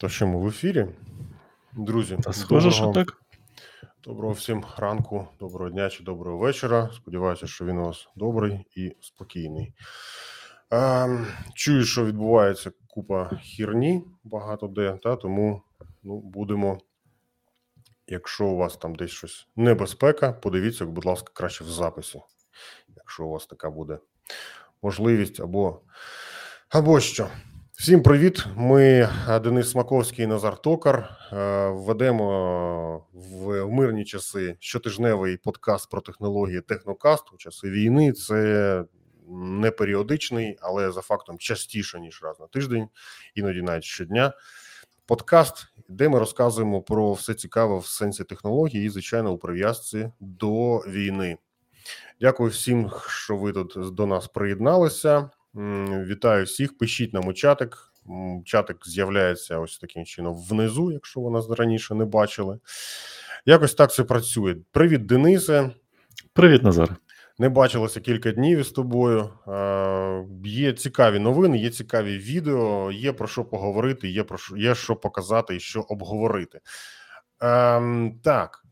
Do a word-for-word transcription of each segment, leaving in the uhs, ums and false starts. То що ми в ефірі? Друзі, схоже, що так. Доброго всім ранку, доброго дня чи доброго вечора. Сподіваюся, що він у вас добрий і спокійний. Ем, чую, що відбувається купа хірні багато де, та, тому ну, будемо, якщо у вас там десь щось небезпека, подивіться, будь ласка, краще в записі, якщо у вас така буде можливість або, або що. Всім привіт, ми Денис Смаковський і Назар Токар, ведемо в мирні часи щотижневий подкаст про технології Технокаст у часи війни. Це не періодичний, але за фактом частіше, ніж раз на тиждень, іноді навіть щодня. Подкаст, де ми розказуємо про все цікаве в сенсі технології і, звичайно, у прив'язці до війни. Дякую всім, що ви тут до нас приєдналися. Вітаю всіх, пишіть нам у чатик. Чатик з'являється ось таким чином внизу, якщо ви нас раніше не бачили. Якось так це працює. Привіт, Денисе. Привіт, Назар. Не бачилося кілька днів із тобою. Є цікаві новини, є цікаві відео, є про що поговорити, є про що, є що показати і що обговорити. Так,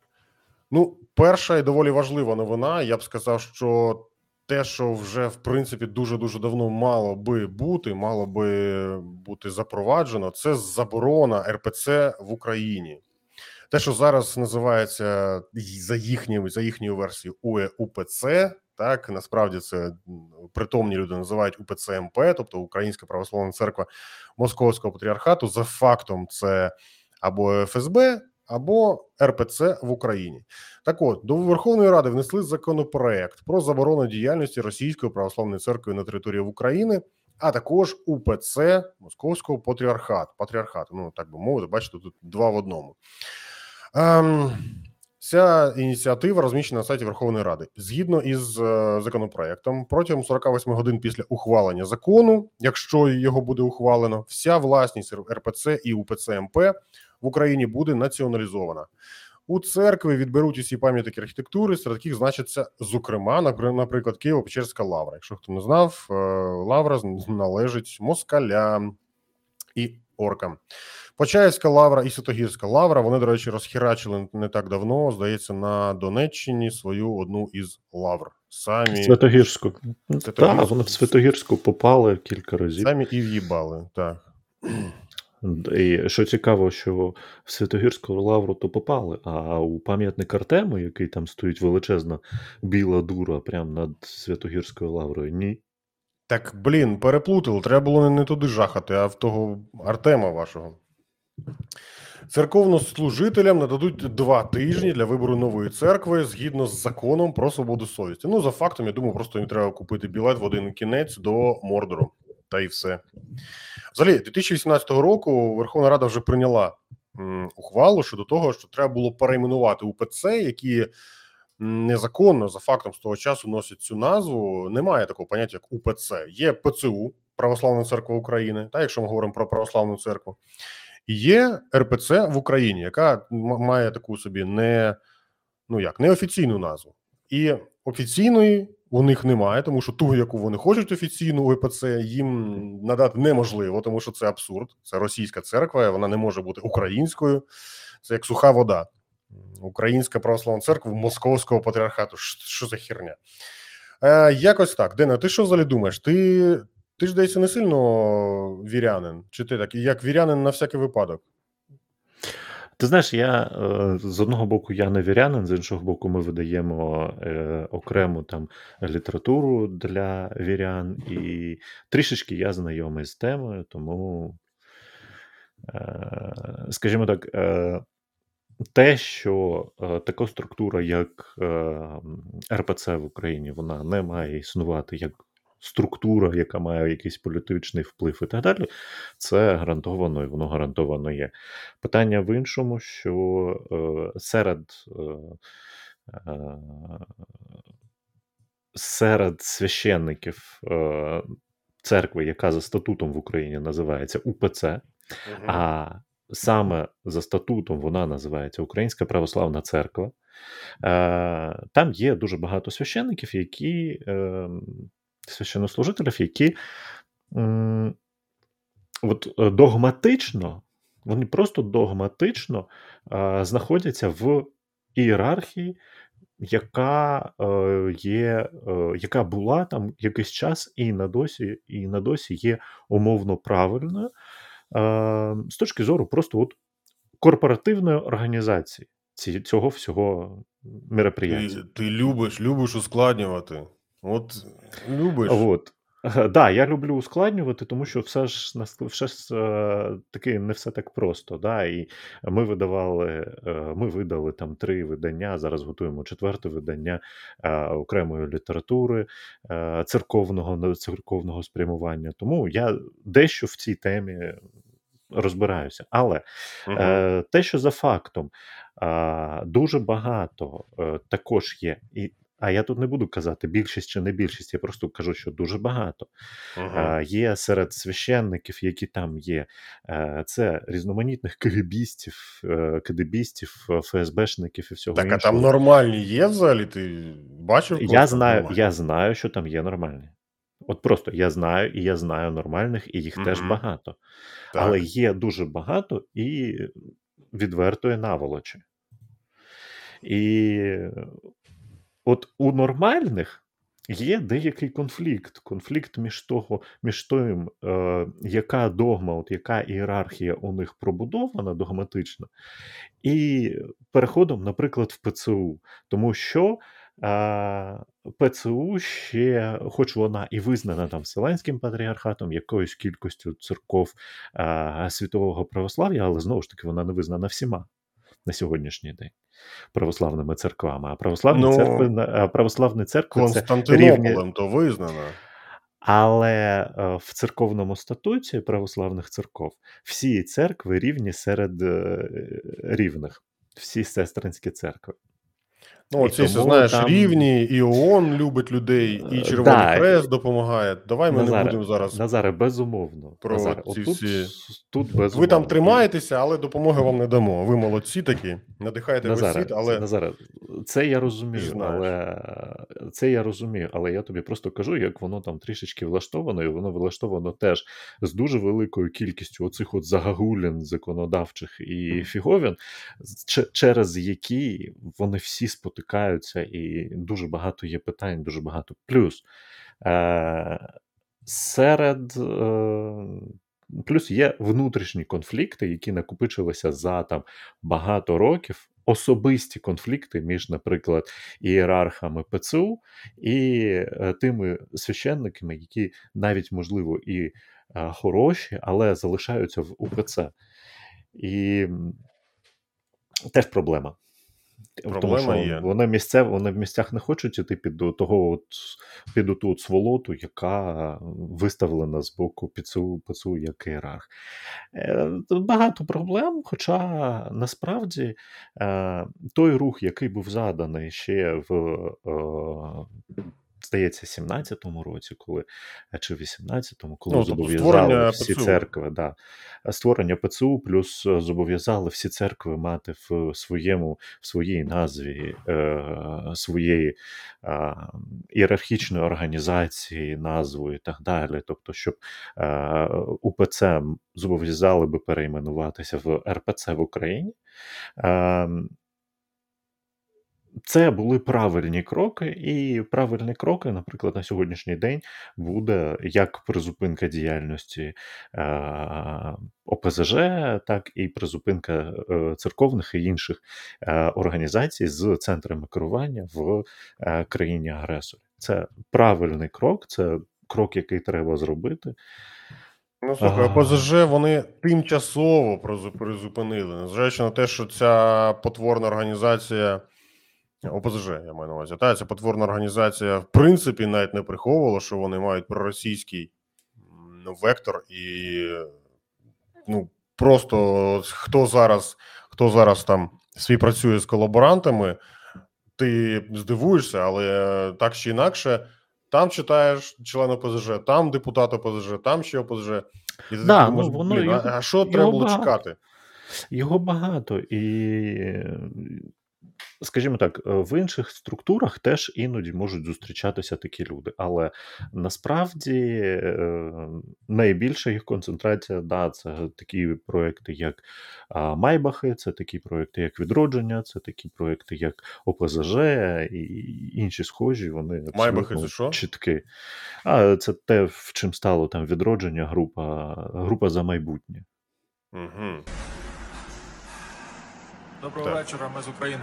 ну, перша і доволі важлива новина, я б сказав, що те, що вже, в принципі, дуже-дуже давно мало би бути, мало би бути запроваджено, це заборона РПЦ в Україні. Те, що зараз називається за їхніми, за їхньою версією УПЦ, так, насправді це притомні люди називають УПЦ МП, тобто Українська Православна Церква Московського Патріархату, за фактом це або ФСБ, або РПЦ в Україні. Так от, до Верховної Ради внесли законопроект про заборону діяльності Російської Православної Церкви на території України, а також УПЦ Московського Патріархату. Патріархату, ну так би мовити, бачите, тут два в одному. Ем, ця ініціатива розміщена на сайті Верховної Ради. Згідно із е, законопроектом, протягом сорок вісім годин після ухвалення закону, якщо його буде ухвалено, вся власність РПЦ і УПЦ МП в Україні буде націоналізована. У церкви відберуть усі пам'ятки архітектури, серед яких значаться, зокрема, наприклад, Києво-Печерська лавра. Якщо хто не знав, лавра належить москалям і оркам. Почаївська лавра і Святогірська лавра, вони, до речі, розхерачили не так давно, здається, на Донеччині свою одну із лавр. Самі... Святогірську. Святогірську. Так, вони в Святогірську попали кілька разів. Самі і в'їбали, так. І що цікаво, що в Святогірську лавру то попали, а у пам'ятник Артему, який там стоїть величезна біла дура прямо над Святогірською лаврою, ні. Так, блін, переплутали, треба було не туди жахати, а в того Артема вашого. Церковнослужителям нададуть два тижні для вибору нової церкви згідно з законом про свободу совісті. Ну, за фактом, я думаю, просто їм треба купити білет в один кінець до Мордору. Та і все. Взагалі, дві тисячі вісімнадцятого року Верховна Рада вже прийняла м, ухвалу щодо того, що треба було перейменувати УПЦ, які незаконно, за фактом, з того часу носять цю назву. Немає такого поняття, як УПЦ. Є ПЦУ, Православна Церква України, та якщо ми говоримо про Православну Церкву, і є РПЦ в Україні, яка має таку собі не, ну як, неофіційну назву. І офіційної у них немає, тому що ту, яку вони хочуть офіційну УПЦ, їм надати неможливо, тому що це абсурд. Це російська церква, вона не може бути українською. Це як суха вода. Українська Православна Церква Московського Патріархату. Що за херня? Е, якось так. Дена, ти що взагалі думаєш? Ти, ти ж, здається, не сильно вірянин? Чи ти так, як вірянин на всякий випадок? Ти знаєш, я з одного боку я не вірянин, з іншого боку ми видаємо е, окрему там літературу для вірян, і трішечки я знайомий з темою, тому, е, скажімо так, е, те, що е, така структура, як е, РПЦ в Україні, вона не має існувати як структура, яка має якийсь політичний вплив і так далі, це гарантовано, і воно гарантовано є. Питання в іншому, що е, серед е, серед священників е, церкви, яка за статутом в Україні називається УПЦ, угу. А саме за статутом вона називається Українська Православна Церква, е, там є дуже багато священників, які е, священнослужителів, які м, от, догматично Вони просто догматично е, знаходяться в ієрархії, яка е, є, е, яка була там якийсь час і на досі, і на досі є умовно правильною е, з точки зору просто от корпоративної організації ці, цього всього мероприятия. Ти, ти любиш, любиш ускладнювати. От любиш. От. Так, да, я люблю ускладнювати, тому що все ж, все ж таки не все так просто. Да? І ми видавали, ми видали там три видання, зараз готуємо четверте видання окремої літератури церковного, церковного спрямування. Тому я дещо в цій темі розбираюся. Але uh-huh. те, що за фактом дуже багато також є і а я тут не буду казати більшість чи не більшість, я просто кажу, що дуже багато. Ага. Е, є серед священників, які там є, е, це різноманітних КГБістів, е, КДБістів, ФСБшників і всього так, іншого. Так, а там нормальні є взагалі? Ти бачив? Я знаю, я знаю, що там є нормальні. От просто я знаю, і я знаю нормальних, і їх mm-hmm. теж багато. Так. Але є дуже багато і відвертої наволочі. І... От у нормальних є деякий конфлікт. Конфлікт між того, між тим, е, яка догма, от яка ієрархія у них пробудована догматично, і переходом, наприклад, в ПЦУ. Тому що е, ПЦУ ще, хоч вона і визнана там Вселенським патріархатом, якоюсь кількістю церков е, світового православ'я, але знову ж таки вона не визнана всіма на сьогоднішній день православними церквами. А православні, ну, церкви, православні церкви... Константинополем рівні... то визнано. Але в церковному статуті православних церков всі церкви рівні серед рівних. Всі сестринські церкви. Ну, оці, все, знаєш, там... рівні, і ООН любить людей, і Червоний да. Хрест допомагає. Давай ми Назаре, не будемо зараз... Назаре, безумовно. Про Назаре, ці отут, всі... тут безумовно. Ви там тримаєтеся, але допомоги вам не дамо. Ви молодці такі, надихаєте весь світ, але... Назаре, це я розумію, але... Це я розумію, але я тобі просто кажу, як воно там трішечки влаштовано, і воно влаштовано теж з дуже великою кількістю оцих от загагулін законодавчих і фіговін, через які вони всі спотикаються. І дуже багато є питань, дуже багато. Плюс е- серед е- плюс є внутрішні конфлікти, які накопичилися за там багато років, особисті конфлікти між, наприклад, ієрархами ПЦУ і е- тими священниками, які навіть, можливо, і е- хороші, але залишаються в УПЦ. І теж проблема. Проблема тому, є. Вони, місця, вони в місцях не хочуть іти під того от, під оту от сволоту, яка виставлена з боку ПЦУ, ПЦУ як ієрарх. Багато проблем, хоча насправді той рух, який був заданий ще в, здається, сімнадцятому році, коли, чи вісімнадцятому, коли ну, зобов'язали всі ПЦУ. Церкви. Да. Створення ПЦУ плюс зобов'язали всі церкви мати в, своєму, в своїй назві е, своєї е, ієрархічної організації, назву і так далі. Тобто, щоб е, УПЦ зобов'язали би перейменуватися в РПЦ в Україні. Е, Це були правильні кроки, і правильні кроки, наприклад, на сьогоднішній день буде як призупинка діяльності О Пе Зе Же, так і призупинка церковних і інших організацій з центрами керування в країні-агресорі. Це правильний крок, це крок, який треба зробити. Ну, слухай, О Пе Зе Же вони тимчасово призупинили, незважаючи на те, що ця потворна організація... О Пе Зе Же, я маю на увазі. Та, ця потворна організація, в принципі, навіть не приховувала, що вони мають проросійський вектор і ну, просто хто зараз, хто зараз там співпрацює з колаборантами, ти здивуєшся, але так чи інакше, там читаєш член О Пе Зе Же, там депутат О Пе Зе Же, там ще О Пе Же. І ти да, думаєш, ну, блін, його, а що треба було багато. чекати? Його багато і... Скажімо так, в інших структурах теж іноді можуть зустрічатися такі люди, але насправді найбільша їх концентрація, да, це такі проекти, як Майбахи, це такі проекти, як Відродження, це такі проекти, як ОПЗЖ і інші схожі, вони абсолютно чіткі. А це те, в чим стало там Відродження, група, група за майбутнє. Угу. Доброго так. вечора, ми з України.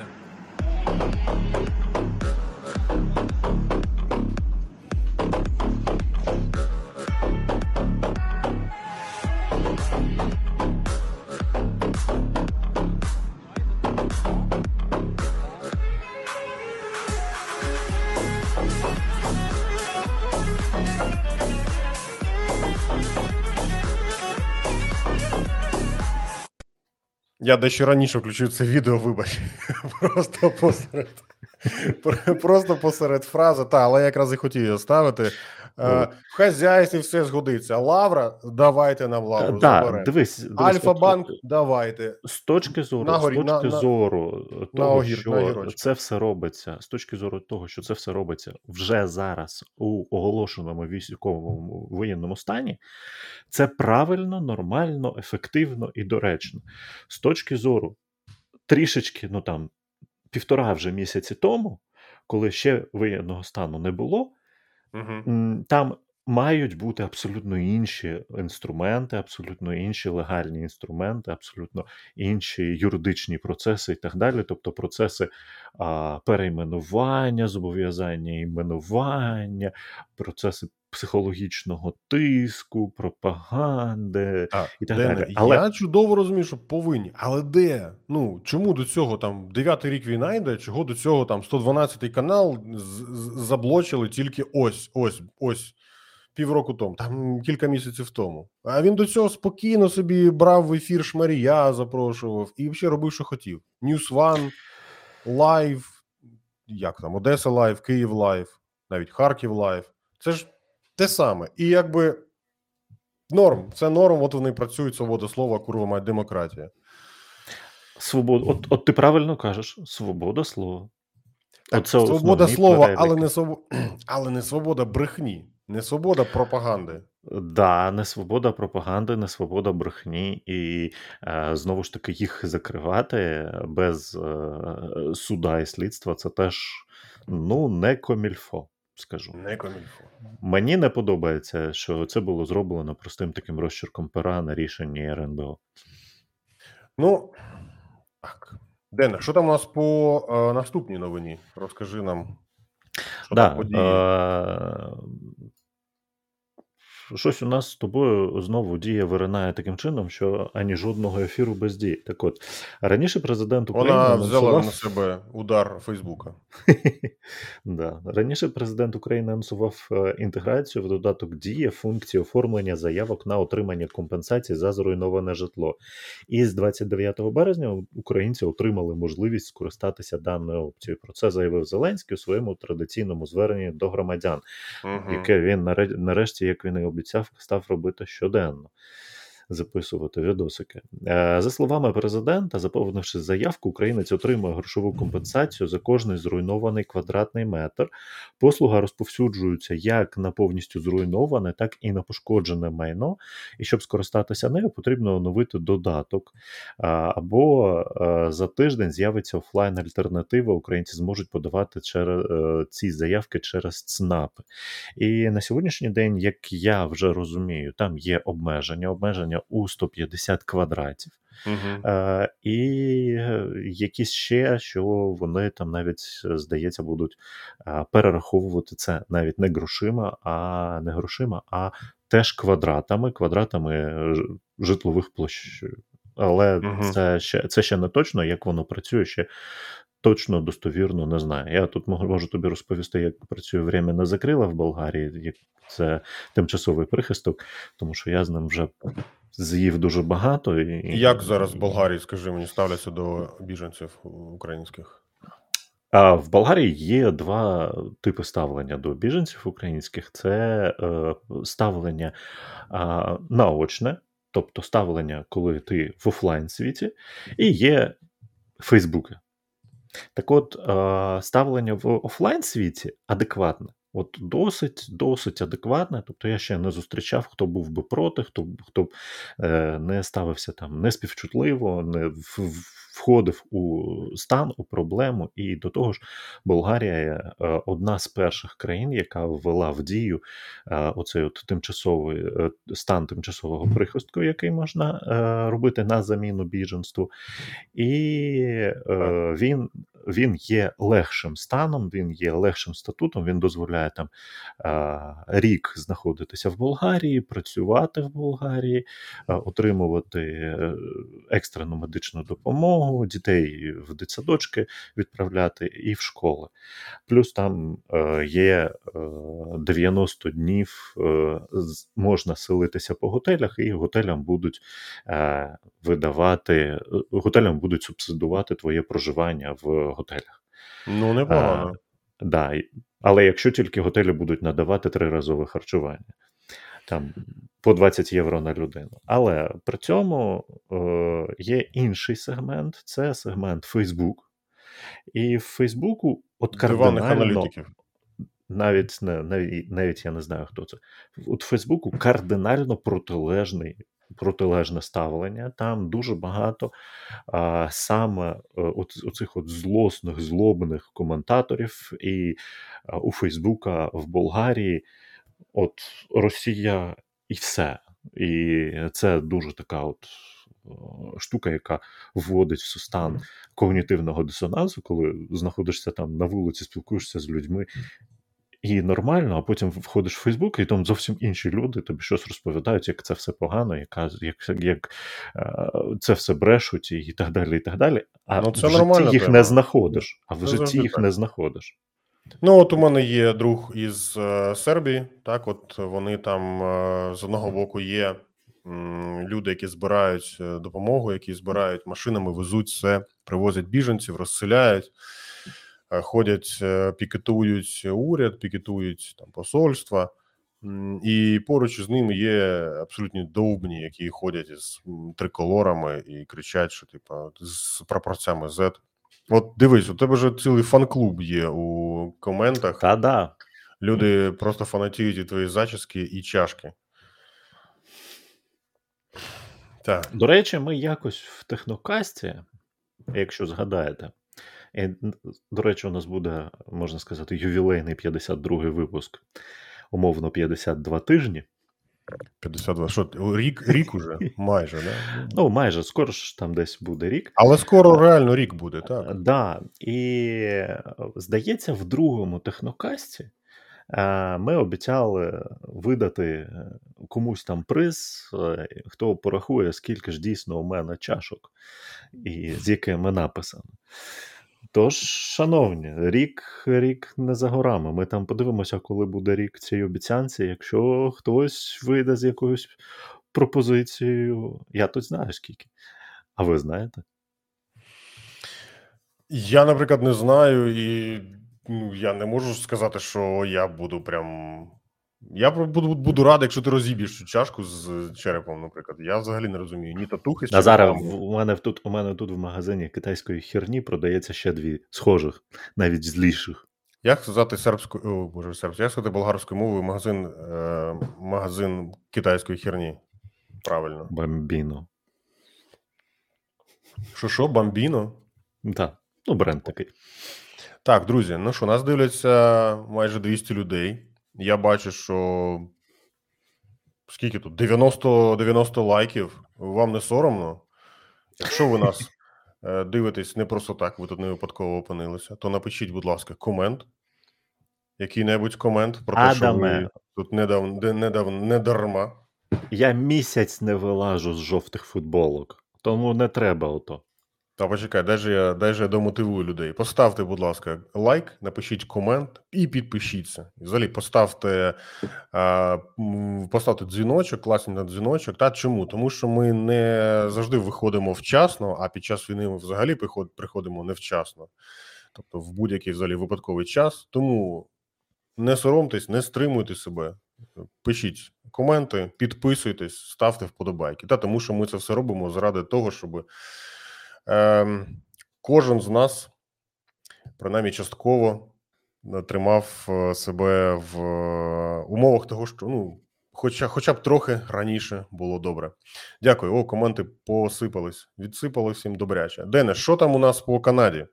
Я дещо раніше включив це відео, вибач, просто посеред, просто посеред фрази, та, але я якраз і хотів її ставити. В хазяйстві все згодиться. Лавра, давайте нам лавру. Да, дивись, дивись, Альфа-банк, от, давайте. З точки зору, нагорі, з точки на, зору на, того, на, що на це все робиться, з точки зору того, що це все робиться вже зараз у оголошеному військовому воєнному стані, це правильно, нормально, ефективно і доречно. З точки зору трішечки, ну там, півтора вже місяці тому, коли ще воєнного стану не було, там мають бути абсолютно інші інструменти, абсолютно інші легальні інструменти, абсолютно інші юридичні процеси і так далі. Тобто процеси а, перейменування, зобов'язання іменування, процеси психологічного тиску, пропаганди а, і так далі. Але... Я чудово розумію, що повинні. Але де? Ну, чому до цього там дев'ятий рік війна йде, чого до цього там сто дванадцятий канал заблочили тільки ось, ось, ось півроку тому, там кілька місяців тому. А він до цього спокійно собі брав в ефір шмарія, запрошував і ще робив, що хотів. News One, Live, як там, Одеса Live, Київ Live, навіть Харків Live. Це ж те саме. І якби норм. Це норм, от вони працюють, свобода слова, курва має демократія. Свобода. От, от ти правильно кажеш, свобода слова. Так, свобода слова, але не, своб... але не свобода брехні, не свобода пропаганди. Да, не свобода пропаганди, не свобода брехні, і е, знову ж таки їх закривати без е, суда і слідства, це теж ну, не комільфо. Скажу. Не Мені не подобається, що це було зроблено простим таким розчерком пера на рішенні РНБО. Ну, так. Дена, що там у нас по е, наступній новині? Розкажи нам, що да, там події. Е, щось у нас з тобою знову Дія виринає таким чином, що ані жодного ефіру без дії. Так от, раніше президент України... Вона взяла анонсував... на себе удар Фейсбука. Да. Раніше президент України анонсував інтеграцію в додаток Дія функції оформлення заявок на отримання компенсації за зруйноване житло. І з двадцять дев'ятого березня українці отримали можливість скористатися даною опцією. Про це заявив Зеленський у своєму традиційному зверненні до громадян, угу. яке він нарешті, як він і обіцяв, став робити щоденно, записувати відосики. За словами президента, заповнивши заявку, українець отримує грошову компенсацію за кожний зруйнований квадратний метр. Послуга розповсюджується як на повністю зруйноване, так і на пошкоджене майно. І щоб скористатися нею, потрібно оновити додаток. Або за тиждень з'явиться офлайн-альтернатива, українці зможуть подавати через ці заявки через ЦНАПи. І на сьогоднішній день, як я вже розумію, там є обмеження, обмеження у сто п'ятдесят квадратів. Угу. Е, і якісь ще, що вони там навіть, здається, будуть е, перераховувати це навіть не грошима, а не грошима, а теж квадратами, квадратами житлових площ. Але угу. це ще, це ще не точно, як воно працює, ще точно, достовірно не знаю. Я тут можу тобі розповісти, як працює временна закрила в Болгарії, як це тимчасовий прихисток, тому що я з ним вже з'їв дуже багато. І... Як зараз в Болгарії, скажи мені, ставляться до біженців українських? А в Болгарії є два типи ставлення до біженців українських. Це е, ставлення е, наочне, тобто ставлення, коли ти в офлайн-світі, і є фейсбуки. Так от, ставлення в офлайн-світі адекватне, от досить, досить адекватне, тобто я ще не зустрічав, хто був би проти, хто, хто б не ставився там неспівчутливо, не входив у стан, у проблему, і до того ж Болгарія одна з перших країн, яка ввела в дію оцей от тимчасовий стан тимчасового прихистку, який можна робити на заміну біженству, і він Він є легшим станом, він є легшим статутом, він дозволяє там рік знаходитися в Болгарії, працювати в Болгарії, отримувати екстрену медичну допомогу, дітей в дитсадочки відправляти і в школи. Плюс там є дев'яносто днів, можна селитися по готелях, і готелям будуть видавати, готелям будуть субсидувати твоє проживання в готелях. Ну, непогано. А, да, але якщо тільки готелі будуть надавати триразове харчування. Там по двадцять євро на людину. Але при цьому е, є інший сегмент, це сегмент Facebook. І в Фейсбуку от кардинально... Навіть, навіть, навіть я не знаю, хто це. От в Фейсбуку кардинально протилежний протилежне ставлення, там дуже багато а, саме оцих от злосних, злобних коментаторів, і а, у Фейсбука в Болгарії от Росія і все. І це дуже така от штука, яка вводить в стан когнітивного дисонансу, коли знаходишся там на вулиці, спілкуєшся з людьми, і нормально, а потім входиш в Фейсбук, і там зовсім інші люди тобі щось розповідають, як це все погано, як, як, як це все брешуть, і так далі, і так далі. А ну, це в житті їх не знаходиш. А в житті їх не знаходиш. Ну, от у мене є друг із е, Сербії, так, от вони там е, з одного боку є м, люди, які збирають допомогу, які збирають машинами, везуть все, привозять біженців, розселяють. Ходять, пікетують уряд, пікетують там посольства, і поруч із ними є абсолютні довбні, які ходять із триколорами і кричать, що типа з прапорцями Z. От дивись, у тебе ж цілий фан-клуб є у коментах. Та да. Люди просто фанатіють і твої зачіски, і чашки. Так. До речі, ми якось в Технокасті, якщо згадаєте, і, до речі, у нас буде, можна сказати, ювілейний п'ятдесят другий випуск, умовно п'ятдесят два тижні. п'ятдесят два, що, рік, рік уже? Майже, да? Ну, майже, скоро ж там десь буде рік. Але скоро а, реально рік буде, так? Так, да. І здається, в другому Технокасті ми обіцяли видати комусь там приз, хто порахує, скільки ж дійсно у мене чашок, і з якими написано. Тож, шановні, рік, рік не за горами. Ми там подивимося, коли буде рік цій обіцянці. Якщо хтось вийде з якоюсь пропозицією, я тут знаю скільки. А ви знаєте? Я, наприклад, не знаю, і ну, я не можу сказати, що я буду прям... Я буду, буду радий, якщо ти розіб'єш цю чашку з черепом, наприклад. Я взагалі не розумію. Ні татухи з черепом. А зараз у мене тут, у мене тут в магазині китайської херні продається ще дві схожих, навіть зліших. Як сказати сербською, о, боже, сербською, як сказати болгарською мовою магазин, е, магазин китайської херні. Правильно. Бамбіно. Що-що, Бамбіно? Так, ну бренд такий. Так, друзі, ну що, нас дивляться майже двісті людей. Я бачу, що скільки тут? дев'яносто лайків. Вам не соромно? Якщо ви нас дивитесь не просто так, ви тут не випадково опинилися, то напишіть, будь ласка, комент. Який-небудь комент про те, Адаме, що ви тут недавно, недавно, не дарма. Я місяць не вилажу з жовтих футболок, тому не треба ото. Та почекай, дай же я, дай же я домотивую людей. Поставте, будь ласка, лайк, напишіть комент і підпишіться. Взагалі поставте, а, поставте дзвіночок, класний на дзвіночок. Та чому? Тому що ми не завжди виходимо вчасно, а під час війни ми взагалі приходимо невчасно. Тобто в будь-який взагалі випадковий час. Тому не соромтесь, не стримуйте себе. Пишіть коменти, підписуйтесь, ставте вподобайки. Та тому що ми це все робимо заради того, щоб... Ем, кожен з нас принаймні частково тримав себе в умовах того, що, ну, хоча, хоча б трохи раніше було добре. Дякую. О, коменти посипались. Відсипалось їм добряче. Дене, що там у нас по Канаді?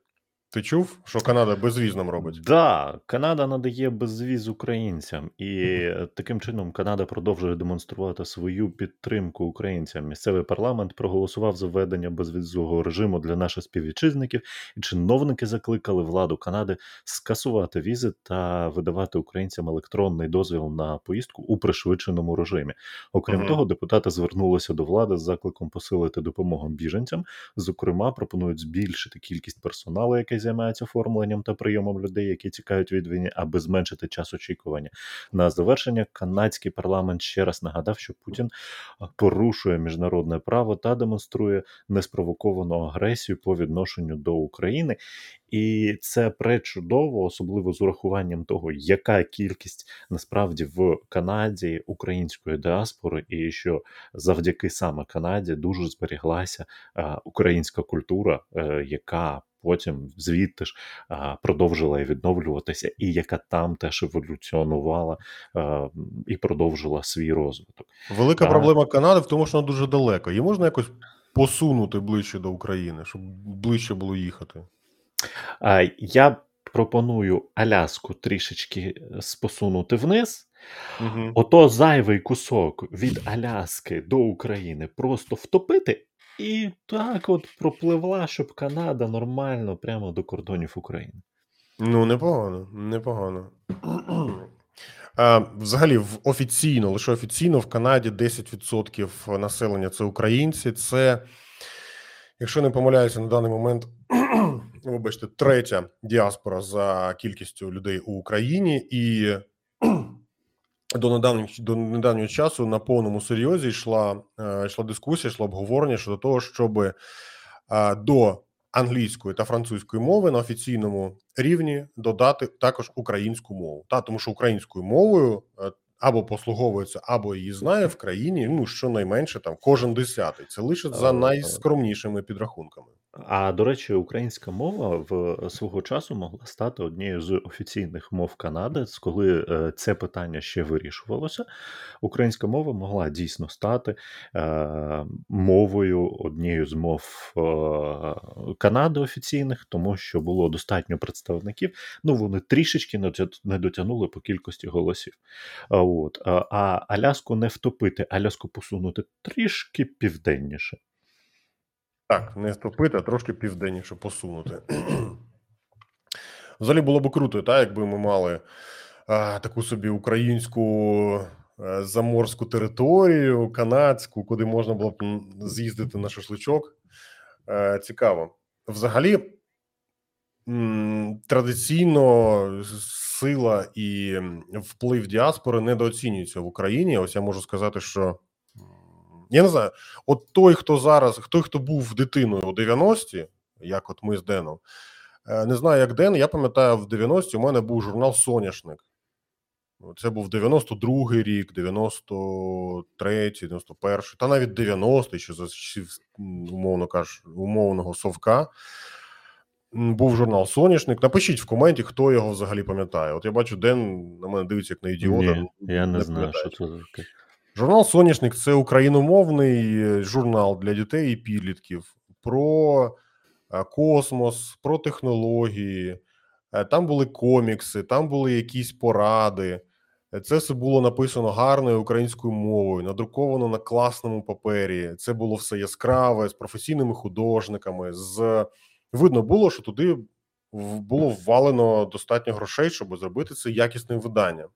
Ти чув, що Канада безвіз нам робить? Так, да, Канада надає безвіз українцям. І таким чином Канада продовжує демонструвати свою підтримку українцям. Місцевий парламент проголосував за введення безвізового режиму для наших співвітчизників. І чиновники закликали владу Канади скасувати візи та видавати українцям електронний дозвіл на поїздку у пришвидшеному режимі. Окрім угу. того, депутати звернулися до влади з закликом посилити допомогу біженцям. Зокрема, пропонують збільшити кількість персоналу, який займається оформленням та прийомом людей, які тікають від війни, аби зменшити час очікування. На завершення, канадський парламент ще раз нагадав, що Путін порушує міжнародне право та демонструє неспровоковану агресію по відношенню до України. І це пречудово, особливо з урахуванням того, яка кількість насправді в Канаді української діаспори, і що завдяки саме Канаді дуже зберіглася а, українська культура, а, яка потім звідти ж а, продовжила і відновлюватися, і яка там теж еволюціонувала а, і продовжила свій розвиток. Велика а... проблема Канади в тому, що вона дуже далеко. Її можна якось посунути ближче до України, щоб ближче було їхати? А, я пропоную Аляску трішечки посунути вниз. Угу. Ото зайвий кусок від Аляски до України просто втопити. І так от пропливла, щоб Канада нормально прямо до кордонів України. Ну, непогано, непогано. А, взагалі, в офіційно, лише офіційно в Канаді десять відсотків населення – це українці. Це, якщо не помиляюся, на даний момент, вибачте, третя діаспора за кількістю людей у Україні. І до недавнього, до недавнього часу на повному серйозі йшла, йшла дискусія, йшло обговорення щодо того, щоб до англійської та французької мови на офіційному рівні додати також українську мову. Та, тому що українською мовою або послуговується, або її знає в країні, ну, щонайменше там кожен десятий. Це лише за найскромнішими підрахунками. А, до речі, українська мова в свого часу могла стати однією з офіційних мов Канади, коли це питання ще вирішувалося. Українська мова могла дійсно стати е, мовою, однією з мов е, Канади офіційних, тому що було достатньо представників, ну вони трішечки не дотягнули по кількості голосів. От. А Аляску не втопити, Аляску посунути трішки південніше. Так, не втопити, а трошки південніше посунути. Взагалі було б круто, та, якби ми мали а, таку собі українську а, заморську територію, канадську, куди можна було б з'їздити на шашличок. А, цікаво. Взагалі, м, традиційно сила і вплив діаспори недооцінюється в Україні. Ось я можу сказати, що я не знаю, от той, хто зараз, той, хто був дитиною у дев'яності, як от ми з Деном, не знаю, як Ден, я пам'ятаю, в дев'яності у мене був журнал «Соняшник». Це був дев'яносто другий рік, дев'яносто третій, дев'яносто перший, та навіть дев'яностий, що за умовно кажучи, умовного совка. Був журнал «Соняшник». Напишіть в коменті, хто його взагалі пам'ятає. От я бачу, Ден на мене дивиться, як на ідіота. Ні, я не, не знаю, що це таке. Журнал «Соняшник» – це україномовний журнал для дітей і підлітків про космос, про технології, там були комікси, там були якісь поради. Це все було написано гарною українською мовою, надруковано на класному папері. Це було все яскраве, з професійними художниками. З... Видно було, що туди було ввалено достатньо грошей, щоб зробити це якісним виданням.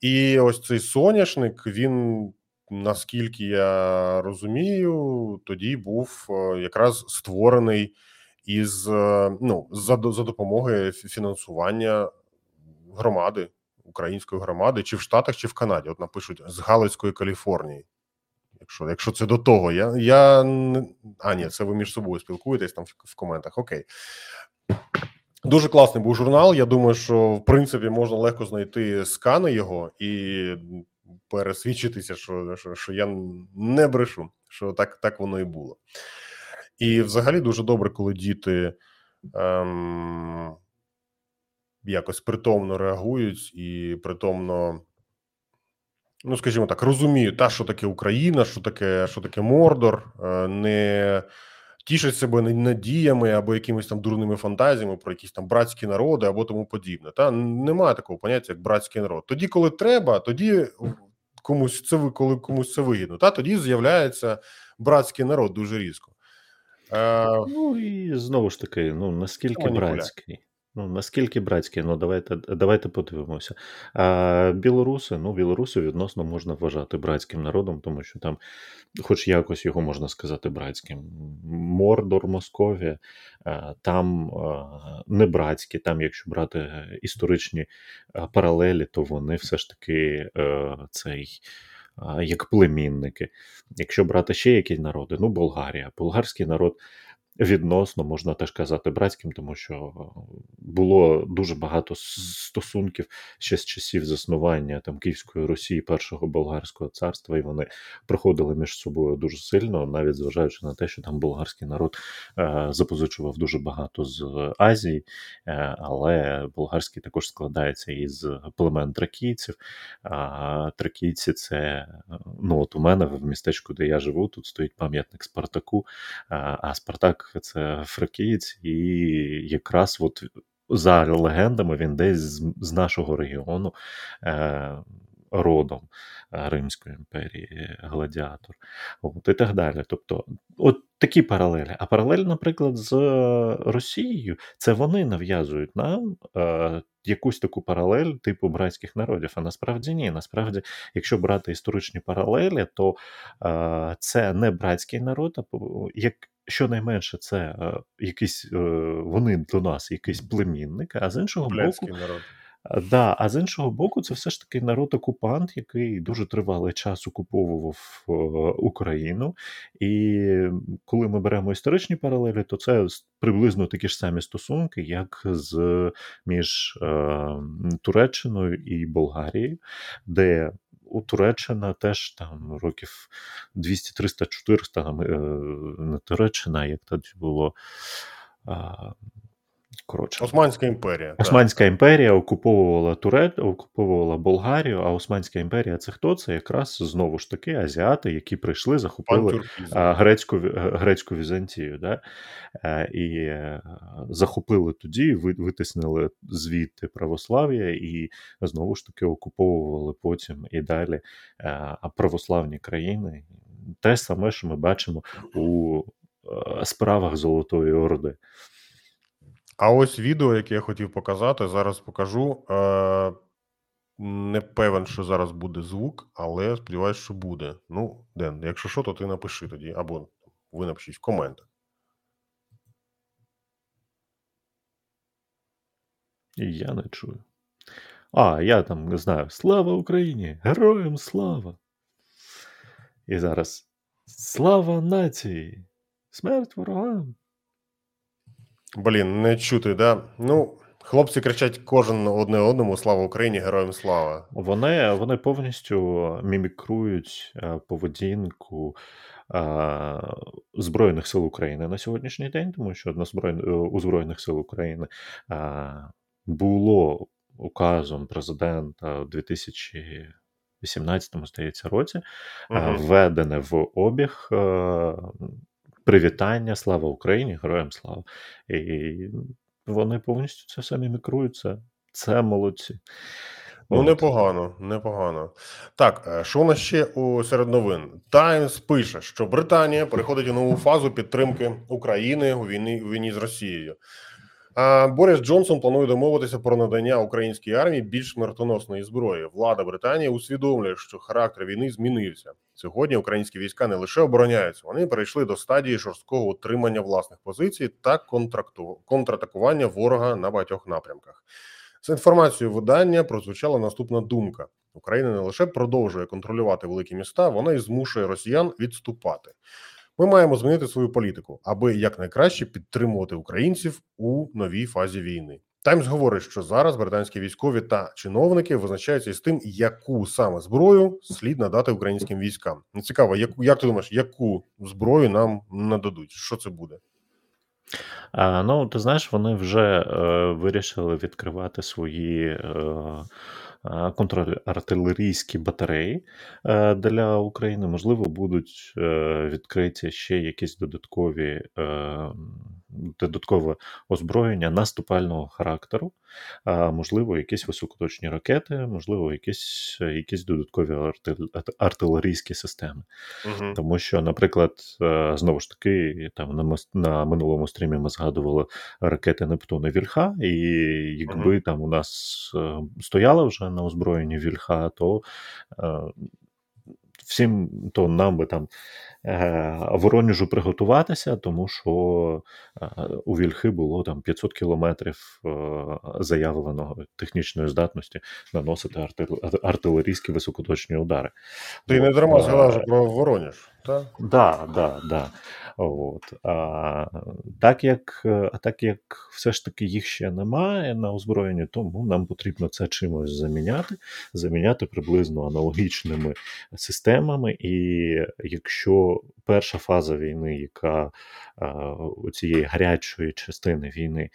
І ось цей «Соняшник», він, наскільки я розумію, тоді був якраз створений із, ну, за, за допомогою фінансування громади, української громади, чи в Штатах, чи в Канаді. От напишуть, з Галицької Каліфорнії. Якщо, якщо це до того, я, я... А, ні, це ви між собою спілкуєтесь там в, в коментах, окей. Дуже класний був журнал, я думаю, що в принципі можна легко знайти скани його і пересвідчитися, що, що, що я не брешу, що так, так воно і було. І взагалі дуже добре, коли діти ем, якось притомно реагують і притомно, ну, скажімо так, розуміють, та, що таке Україна, що таке, що таке Мордор, не тішать себе надіями або якимись там дурними фантазіями про якісь там братські народи або тому подібне. Та немає такого поняття, як братський народ. Тоді, коли треба, тоді комусь це, коли комусь це вигідно, та тоді з'являється братський народ дуже різко. Е... Ну і знову ж таки, ну наскільки братський? Ну, наскільки братські, ну давайте, давайте подивимося. А білоруси, ну, білоруси відносно можна вважати братським народом, тому що там хоч якось його можна сказати братським. Мордор, Московія, там не братські, там якщо брати історичні паралелі, то вони все ж таки цей... як племінники. Якщо брати ще якісь народи, ну, Болгарія. Болгарський народ відносно, можна теж казати, братським, тому що було дуже багато стосунків ще з часів заснування там Київської Русі, першого болгарського царства, і вони проходили між собою дуже сильно, навіть зважаючи на те, що там болгарський народ е- запозичував дуже багато з Азії, е- але болгарський також складається із племен тракійців. А тракійці це, ну от у мене в містечку, де я живу, тут стоїть пам'ятник Спартаку, а Спартак це фракієць, і якраз от за легендами він десь з, з нашого регіону е, родом Римської імперії, гладіатор, от, і так далі. Тобто, от такі паралелі. А паралель, наприклад, з Росією, це вони нав'язують нам е, якусь таку паралель типу братських народів, а насправді ні. Насправді, якщо брати історичні паралелі, то е, це не братський народ, а як щонайменше, це е, якісь е, вони до нас якийсь племінник, а з іншого Блядський боку, народ. Да, а з іншого боку, це все ж таки народ-окупант, який дуже тривалий час окуповував е, Україну. І коли ми беремо історичні паралелі, то це приблизно такі ж самі стосунки, як з між е, Туреччиною і Болгарією, де у Туреччина теж там років двісті, триста, чотириста, там, не Туреччина, як тоді було, коротше. Османська імперія. Османська так. імперія окуповувала Туре... окуповувала Болгарію, а Османська імперія це хто? Це якраз, знову ж таки, азіати, які прийшли, захопили грецьку, грецьку Візантію, да? І захопили тоді, витиснили звідти православ'я і, знову ж таки, окуповували потім і далі православні країни. Те саме, що ми бачимо у справах Золотої Орди. А ось відео, яке я хотів показати, зараз покажу. Е, не певен, що зараз буде звук, але сподіваюсь, що буде. Ну, Ден, якщо що, то ти напиши тоді, або ви напишіть в коментах. Я не чую. А, я там не знаю. Слава Україні! Героям слава! І зараз слава нації! Смерть ворогам! Блін, не чути, да? Ну, хлопці кричать кожен одне одному «Слава Україні! Героям слава!». Вони, вони повністю мімікрують поведінку а, Збройних сил України на сьогоднішній день, тому що на збройні, у Збройних сил України а, було указом президента у дві тисячі вісімнадцятому, здається, році угу. введене в обіг а, привітання, слава Україні, героям слава. І вони повністю це все мімікруються. Це молодці. Ну, От. непогано, непогано. Так, що у нас ще у серед новин? Таймс пише, що Британія переходить у нову фазу підтримки України у війні, у війні з Росією. А Борис Джонсон планує домовитися про надання українській армії більш смертоносної зброї. Влада Британії усвідомлює, що характер війни змінився. Сьогодні українські війська не лише обороняються, вони перейшли до стадії жорсткого утримання власних позицій та контракту... контратакування ворога на багатьох напрямках. З інформацією видання прозвучала наступна думка. Україна не лише продовжує контролювати великі міста, вона й змушує росіян відступати. Ми маємо змінити свою політику, аби якнайкраще підтримувати українців у новій фазі війни. Таймс говорить, що зараз британські військові та чиновники визначаються із тим, яку саме зброю слід надати українським військам. Цікаво, як, як ти думаєш, яку зброю нам нададуть? Що це буде? А, ну, ти знаєш, вони вже е, вирішили відкривати свої е, контр-артилерійські батареї е, для України. Можливо, будуть е, відкриті ще якісь додаткові е, додаткове озброєння наступального характеру, е, можливо, якісь високоточні ракети, можливо, якісь, якісь додаткові арти- артилерійські системи. Угу. Тому що, наприклад, е, знову ж таки, там на, на минулому стрімі ми згадували ракети Нептуна Вільха, і якби угу. там у нас е, стояла вже на озброєнні Вільха, то е, всім, то нам би там е, Воронежу приготуватися, тому що е, у Вільхи було там п'ятсот кілометрів е, заявленого технічної здатності наносити арти, артилерійські високоточні удари. Ти не дарма згадав про Воронеж, так? Да, да, да. От. А, так, як, а так як все ж таки їх ще немає на озброєнні, тому нам потрібно це чимось заміняти, заміняти приблизно аналогічними системами. І якщо перша фаза війни, яка у цієї гарячої частини війни,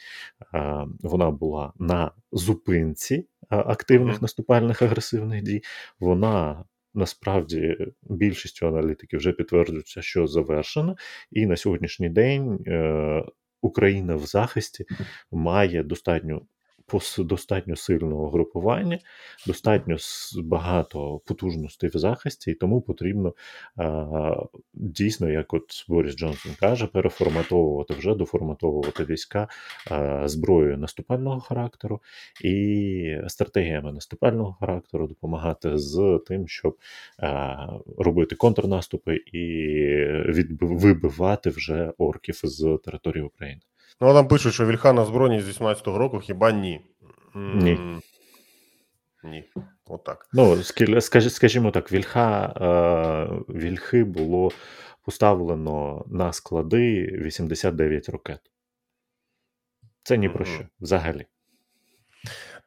а, вона була на зупинці активних наступальних агресивних дій, вона насправді більшістю аналітиків вже підтверджується, що завершено, і на сьогоднішній день е, Україна в захисті має достатньо достатньо сильного групування, достатньо багато потужностей в захисті, і тому потрібно е, дійсно, як от Борис Джонсон каже, переформатовувати, вже доформатовувати війська е, зброєю наступального характеру і стратегіями наступального характеру, допомагати з тим, щоб е, робити контрнаступи і відбив, вибивати вже орків з території України. Ну, а нам пишуть, що Вільха на збройні з вісімнадцятого року, хіба ні? Ні. Ні. Отак. Ну, скажімо так, Вільха, е, Вільхи було поставлено на склади вісімдесят дев'ять ракет. Це ні про що, взагалі.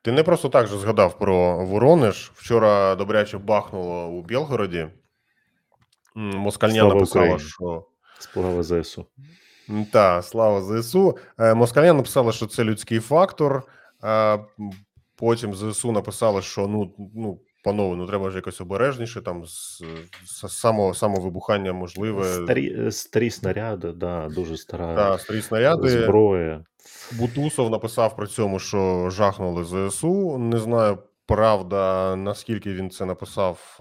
Ти не просто так же згадав про Воронеж. Вчора добряче бахнуло у Бєлгороді. Москальня Слава написала, Україні. Що... Слава ЗСУ. Та, слава ЗСУ. Москаля написала, що це людський фактор. Потім ЗСУ написала, що ну, ну панове, ну треба ж якось обережніше, там з, з, само, самовибухання можливе. Старі, старі снаряди, да, дуже стара. Та, старі снаряди. Зброя. Бутусов написав при цьому, що жахнули ЗСУ. Не знаю, правда, наскільки він це написав,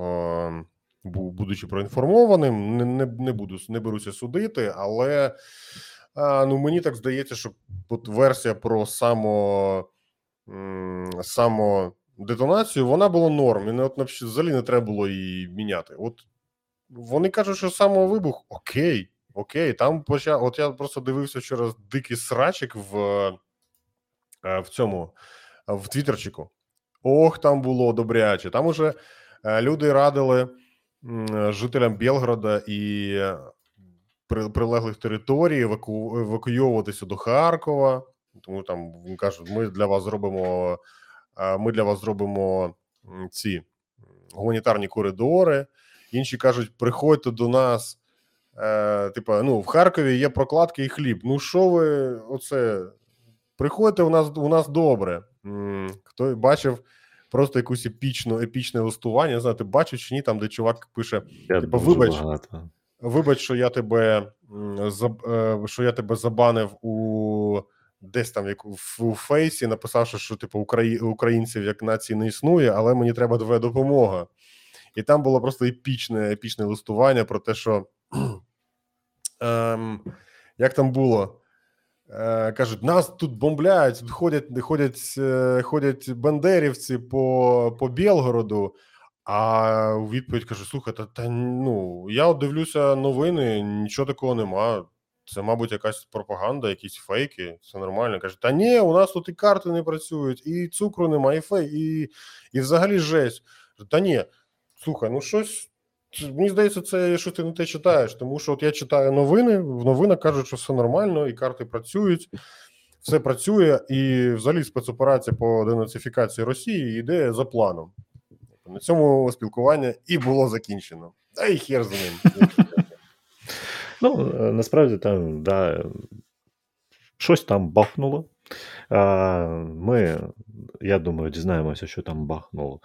будучи проінформованим, не, не, не буду не беруся судити, але а, ну мені так здається, що от версія про само, м, само детонацію, вона була норм, і не, от, взагалі не треба було її міняти. От вони кажуть, що самовибух, окей, окей, там почав, от я просто дивився вчора дикий срачик в, в цьому, в твіттерчику. Ох, там було добряче, там уже люди радили жителям Бєлгорода і прилеглих територій еваку... евакуйовуватися до Харкова, тому там кажуть, ми для вас зробимо, ми для вас зробимо ці гуманітарні коридори. Інші кажуть, приходьте до нас, е, типа, ну, в Харкові є прокладки і хліб. Ну що ви оце? Приходьте, у нас у нас добре. Хто бачив просто якусь епічну, епічне листування, не знаю, ти бачиш чи ні, там, де чувак пише, типу, вибач, вибач, що я тебе що я тебе забанив у десь там як у фейсі, написавши, що типу українців як нації не існує, але мені треба твоя допомога. І там було просто епічне, епічне листування про те, що ем, як там було, кажуть, нас тут бомбляють, ходять, ходять, ходять бандерівці по, по Бєлгороду, а у відповідь кажу, слухай, та, та, ну, я от дивлюся новини, нічого такого нема, це, мабуть, якась пропаганда, якісь фейки, все нормально. Кажуть, та ні, у нас тут і карти не працюють, і цукру нема, і фейк, і, і взагалі жесть. Та ні, слухай, ну щось, мені здається, це що ти не те читаєш, тому що от я читаю новини, в новинах кажуть, що все нормально, і карти працюють, все працює, і взагалі спецоперація по денацифікації Росії йде за планом. На цьому спілкування і було закінчено. Та й хер з ним. Ну, насправді там, да, щось там бахнуло. Ми, я думаю, дізнаємося, що там бахнуло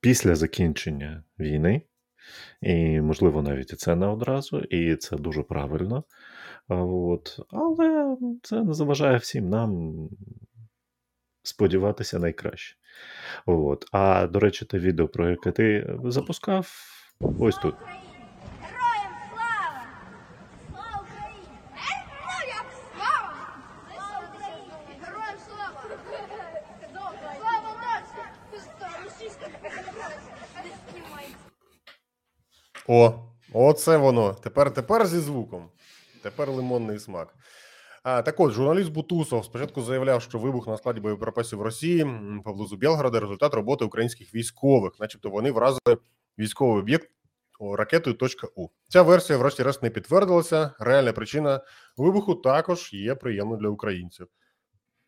після закінчення війни. І, можливо, навіть і це не одразу, і це дуже правильно. От. Але це не заважає всім нам сподіватися найкраще. От. А, до речі, те відео, про яке ти запускав, ось тут. О, оце воно. Тепер, тепер зі звуком. Тепер лимонний смак. А, так от, журналіст Бутусов спочатку заявляв, що вибух на складі боєприпасів в Росії поблизу Бєлгорода – результат роботи українських військових. Начебто вони вразили військовий об'єкт ракетою .у. Ця версія, врешті-решт, не підтвердилася. Реальна причина вибуху також є приємною для українців.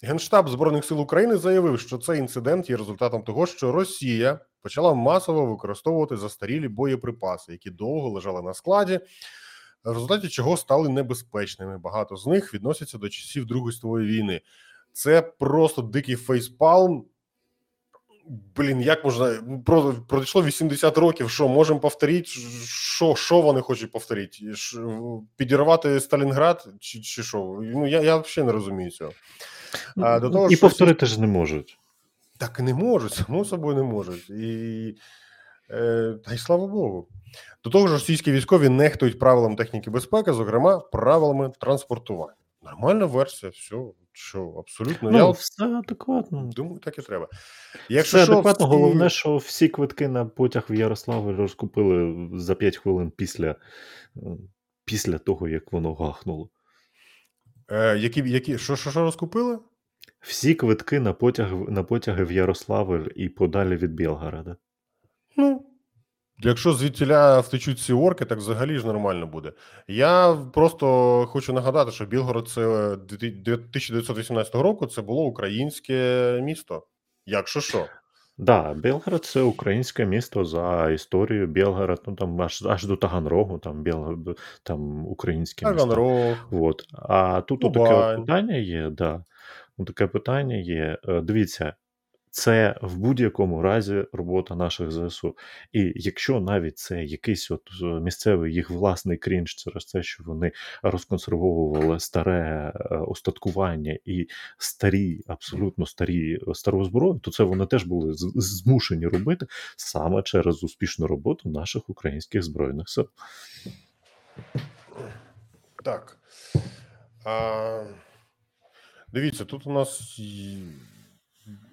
Генштаб Збройних сил України заявив, що цей інцидент є результатом того, що Росія почала масово використовувати застарілі боєприпаси, які довго лежали на складі, в результаті чого стали небезпечними. Багато з них відносяться до часів Другої світової війни. Це просто дикий фейспалм. Блін, як можна... Пройшло вісімдесят років, що, можемо повторити? Що, що вони хочуть повторити? Підірвати Сталінград? Чи, чи що? Ну, я, я взагалі не розумію цього. А, до того, і що... повторити ж не можуть. Так і не можуть, само собою не можуть. І... Е, та й слава Богу. До того ж, російські військові нехтують правилам техніки безпеки, зокрема, правилами транспортування. Нормальна версія, все, що, абсолютно. Ну, я все адекватно. Думаю, так і треба. Якщо все що, адекватно, всі... головне, що всі квитки на потяг в Ярославль розкупили за п'ять хвилин після, після того, як воно гахнуло. Е, які, які, що, що, що розкупили? Всі квитки на, потяг, на потяги в Ярославль і подалі від Бєлгорода. Ну, якщо звідтіля втечуть ці орки, так взагалі ж нормально буде. Я просто хочу нагадати, що Білгород це тисяча дев'ятсот вісімнадцятого року це було українське місто. Якщо що. Да, Білгород це українське місто за історією. Білгород, ну там аж, аж до Таганрогу, там Білгород, там українське Таганрог. Місто. Вот. А тут таке питання є, да. Таке питання є. Дивіться, це в будь-якому разі робота наших ЗСУ. І якщо навіть це якийсь от місцевий їх власний крінж через те, що вони розконсервовували старе остаткування і старі, абсолютно старі стару зброю, то це вони теж були змушені робити саме через успішну роботу наших українських збройних сил. Так. А... Дивіться, тут у нас...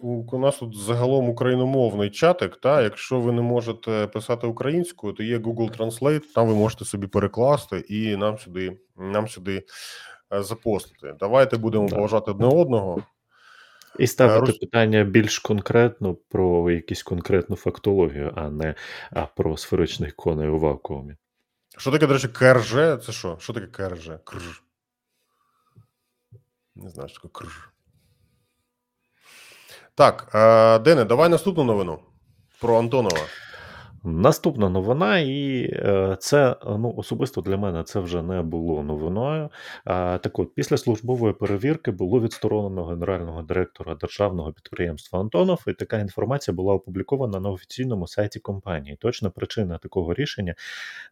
У нас тут загалом україномовний чатик, та якщо ви не можете писати українською, то є Google Translate, там ви можете собі перекласти і нам сюди, нам сюди запостити. Давайте будемо так. поважати одне одного. І ставити Русь... питання більш конкретно про якусь конкретну фактологію, а не а про сферичних коней у вакуумі. Що таке, до речі, КРЖ? Це що? Що таке КРЖ? КРЖ. Не знаю, що таке КРЖ. Так, Дене, давай наступну новину про Антонова. Наступна новина, і це, ну, особисто для мене це вже не було новиною. Так от, після службової перевірки було відсторонено генерального директора державного підприємства «Антонов», і така інформація була опублікована на офіційному сайті компанії. Точна причина такого рішення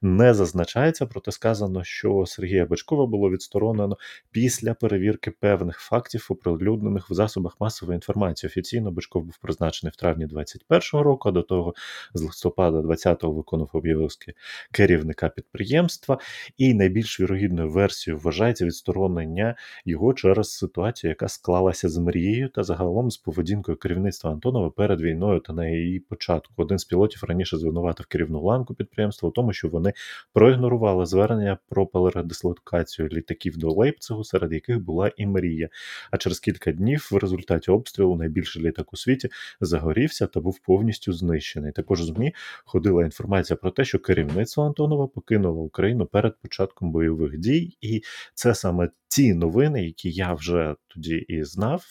не зазначається, проте сказано, що Сергія Бочкова було відсторонено після перевірки певних фактів, оприлюднених в засобах масової інформації. Офіційно Бочков був призначений в травні двадцять першого року, а до того з листопада двадцятого виконував обов'язки керівника підприємства, і найбільш вірогідною версією вважається відсторонення його через ситуацію, яка склалася з Мрією та загалом з поведінкою керівництва Антонова перед війною та на її початку. Один з пілотів раніше звинуватив керівну ланку підприємства у тому, що вони проігнорували звернення про передислокацію літаків до Лейпцигу, серед яких була і Мрія. А через кілька днів в результаті обстрілу найбільший літак у світі загорівся та був повністю знищений. Також ЗМІ ходила інформація про те, що керівництво Антонова покинуло Україну перед початком бойових дій, і це саме ті новини, які я вже тоді і знав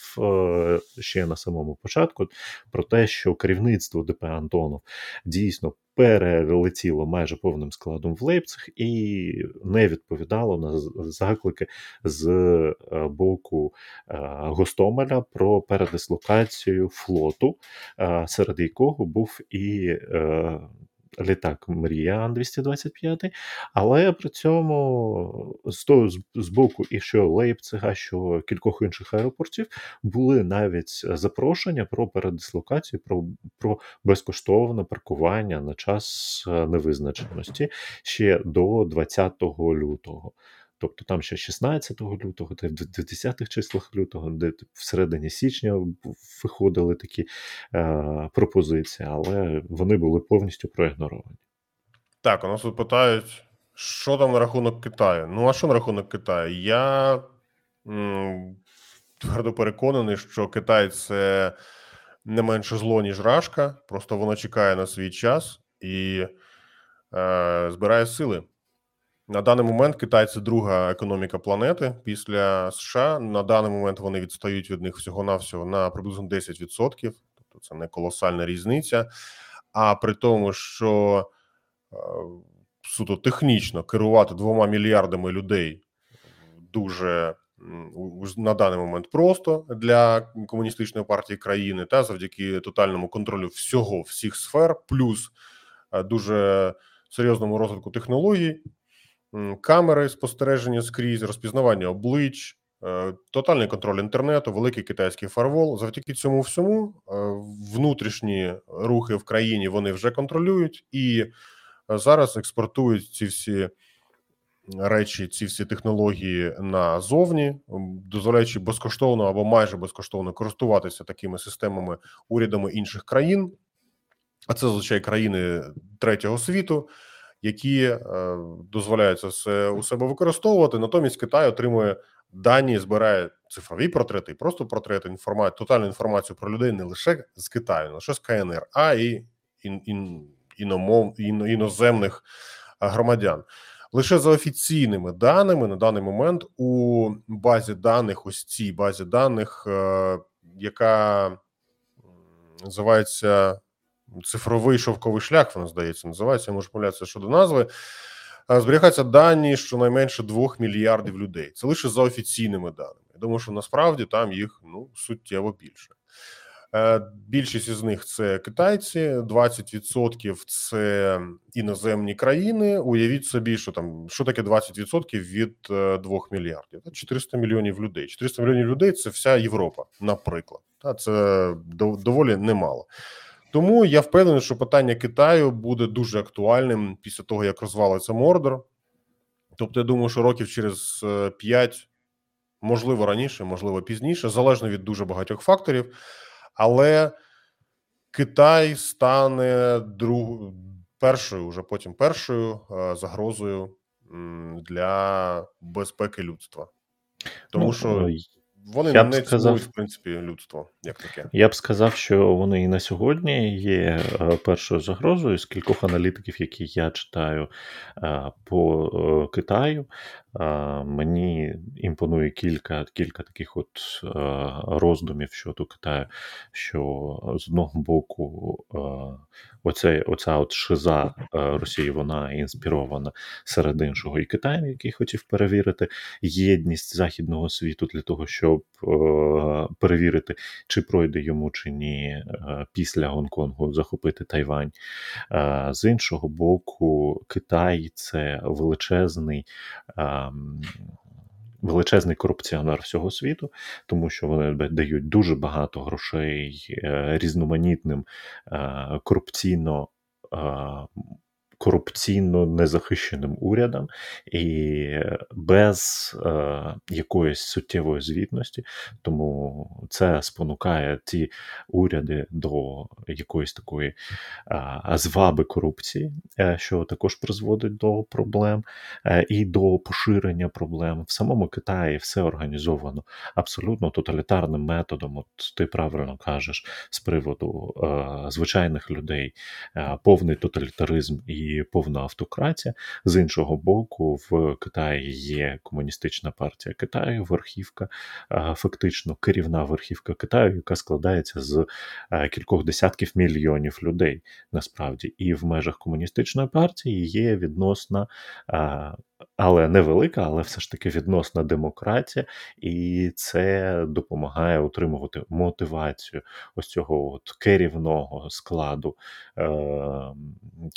ще на самому початку, про те, що керівництво ДП «Антонов» дійсно перелетіло майже повним складом в Лейпциг і не відповідало на заклики з боку Гостомеля про передислокацію флоту, серед якого був і літак «Мрія» двісті двадцять п'ять, але при цьому з того з боку і що Лейпцига, що кількох інших аеропортів були навіть запрошення про передислокацію, про, про безкоштовне паркування на час невизначеності ще до двадцятого лютого. Тобто там ще шістнадцятого лютого, в двадцятих числах лютого, де всередині січня виходили такі е, пропозиції, але вони були повністю проігноровані. Так, у нас тут питають, що там на рахунок Китаю. Ну, а що на рахунок Китаю? Я м- твердо переконаний, що Китай – це не менше зло, ніж рашка, просто воно чекає на свій час і е, збирає сили. На даний момент Китай – це друга економіка планети після США. На даний момент вони відстають від них всього-навсього на приблизно десять відсотків. Тобто це не колосальна різниця. А при тому, що суто технічно керувати двома мільярдами людей дуже на даний момент просто для комуністичної партії країни, та завдяки тотальному контролю всього, всіх сфер, плюс дуже серйозному розвитку технологій, камери спостереження скрізь, розпізнавання облич, тотальний контроль інтернету, великий китайський фарвол. Завдяки цьому всьому внутрішні рухи в країні вони вже контролюють і зараз експортують ці всі речі, ці всі технології назовні, дозволяючи безкоштовно або майже безкоштовно користуватися такими системами урядами інших країн, а це, звичайно, країни третього світу, які е, дозволяються все у себе використовувати. Натомість Китай отримує дані, збирає цифрові портрети і просто портрети, інформацію, тотальну інформацію про людей не лише з Китаю, не лише з КНР, а і ін, ін, іномов, ін, іноземних громадян. Лише за офіційними даними на даний момент у базі даних, ось цій базі даних, е, яка називається «Цифровий шовковий шлях», вона, здається, називається, я можу помилятися щодо назви, зберігаються дані щонайменше двох мільярдів людей. Це лише за офіційними даними. Я думаю, що насправді там їх ну суттєво більше. Більшість із них – це китайці, двадцять відсотків – це іноземні країни. Уявіть собі, що там, що таке двадцять відсотків від двох мільярдів. чотириста мільйонів людей. чотириста мільйонів людей – це вся Європа, наприклад. Це доволі немало. Тому я впевнений, що питання Китаю буде дуже актуальним після того, як розвалиться Мордор. Тобто, я думаю, що років через п'ять, можливо раніше, можливо пізніше, залежно від дуже багатьох факторів, але Китай стане друг... першою, вже потім першою загрозою для безпеки людства. Тому що... Вони я не цінують, в принципі, людство, як таке. Я б сказав, що вони і на сьогодні є першою загрозою. З кількох аналітиків, які я читаю по Китаю, мені імпонує кілька, кілька таких от роздумів щодо Китаю, що з одного боку оце, оця от шиза Росії, вона інспірована серед іншого і Китаєм, який хотів перевірити єдність західного світу для того, щоб перевірити, чи пройде йому, чи ні, після Гонконгу захопити Тайвань. З іншого боку, Китай – це величезний величезний корупціонер всього світу, тому що вони дають дуже багато грошей різноманітним корупційно корупційно незахищеним урядам і без е, якоїсь суттєвої звітності, тому це спонукає ті уряди до якоїсь такої е, зваби корупції, е, що також призводить до проблем е, і до поширення проблем. В самому Китаї все організовано абсолютно тоталітарним методом, от ти правильно кажеш, з приводу е, звичайних людей, е, повний тоталітаризм і і повна автократія. З іншого боку, в Китаї є Комуністична партія Китаю, верхівка, фактично керівна верхівка Китаю, яка складається з кількох десятків мільйонів людей, насправді. І в межах Комуністичної партії є відносна, але невелика, але все ж таки відносна демократія, і це допомагає утримувати мотивацію ось цього от керівного складу е-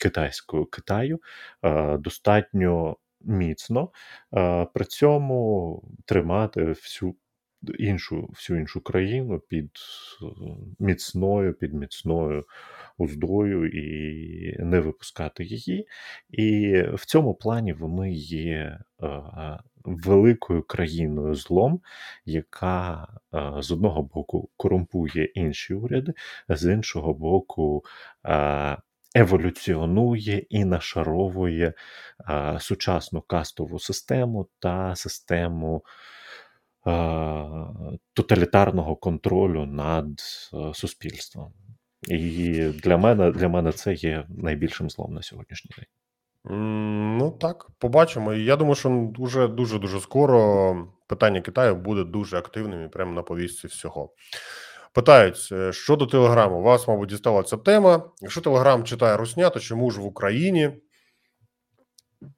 китайського Китаю е- достатньо міцно, е- при цьому тримати всю іншу, всю іншу країну під міцною, під міцною уздою і не випускати її. І в цьому плані вони є великою країною злом, яка з одного боку корумпує інші уряди, з іншого боку еволюціонує і нашаровує сучасну кастову систему та систему тоталітарного контролю над суспільством. І для мене, для мене це є найбільшим злом на сьогоднішній день. Ну так, побачимо. Я думаю, що дуже-дуже-дуже скоро питання Китаю буде дуже активним і прямо на повістці всього. Питають, що до Телеграму. Вас, мабуть, дістала ця тема. Якщо Телеграм читає русня, то чому ж в Україні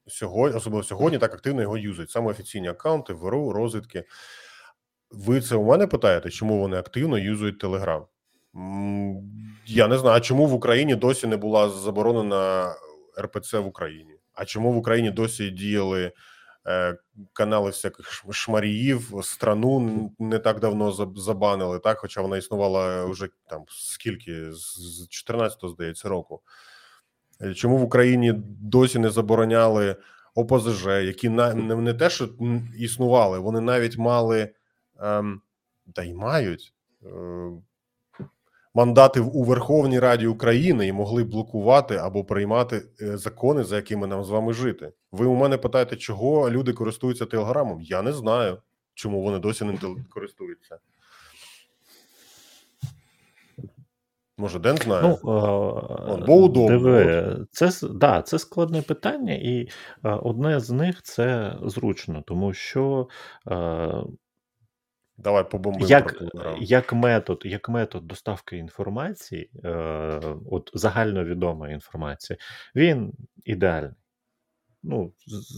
сьогодні, особливо сьогодні, так активно його юзають? Саме офіційні аккаунти, ВРУ, розвідки. Ви це у мене питаєте, чому вони активно юзають Телеграм? Я не знаю, а чому в Україні досі не була заборонена РПЦ в Україні? А чому в Україні досі діяли е, канали всяких шмаріїв, страну не так давно забанили, так? Хоча вона існувала вже там скільки, з чотирнадцятого, здається, року. Чому в Україні досі не забороняли О Пе Зе Же, які на, не, не те, що існували, вони навіть мали, е, та й мають, е, мандати у Верховній Раді України і могли блокувати або приймати закони, за якими нам з вами жити. Ви у мене питаєте, чого люди користуються Телеграмом? Я не знаю, чому вони досі ним користуються. Може, Ден знає? Ну, О, бо удобно. Диви, це, да, це складне питання, і а, одне з них – це зручно, тому що... А, Давай побомбимо як, про Телеграм. Як метод, як метод доставки інформації, е, от загальновідомої інформації, він ідеальний. Ну,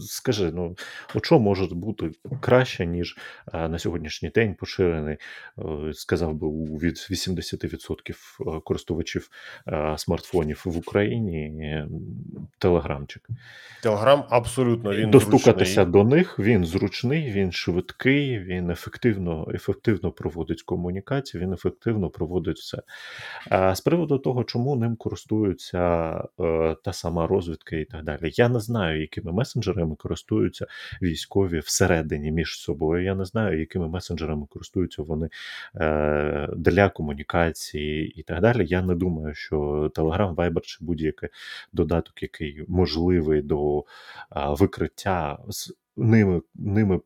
скажи, ну, у чому може бути краще, ніж е, на сьогоднішній день поширений, е, сказав би, у від вісімдесят відсотків користувачів е, смартфонів в Україні е, Телеграмчик. Телеграм абсолютно він достукатися зручний. До них, він зручний, він швидкий, він ефективно, ефективно проводить комунікацію, він ефективно проводить все. Е, з приводу того, чому ним користуються е, та сама розвідка і так далі, я не знаю, якими месенджерами користуються військові всередині між собою. Я не знаю, якими месенджерами користуються вони е, для комунікації і так далі. Я не думаю, що Telegram, Viber чи будь-який додаток, який можливий до е, викриття, з ними, ними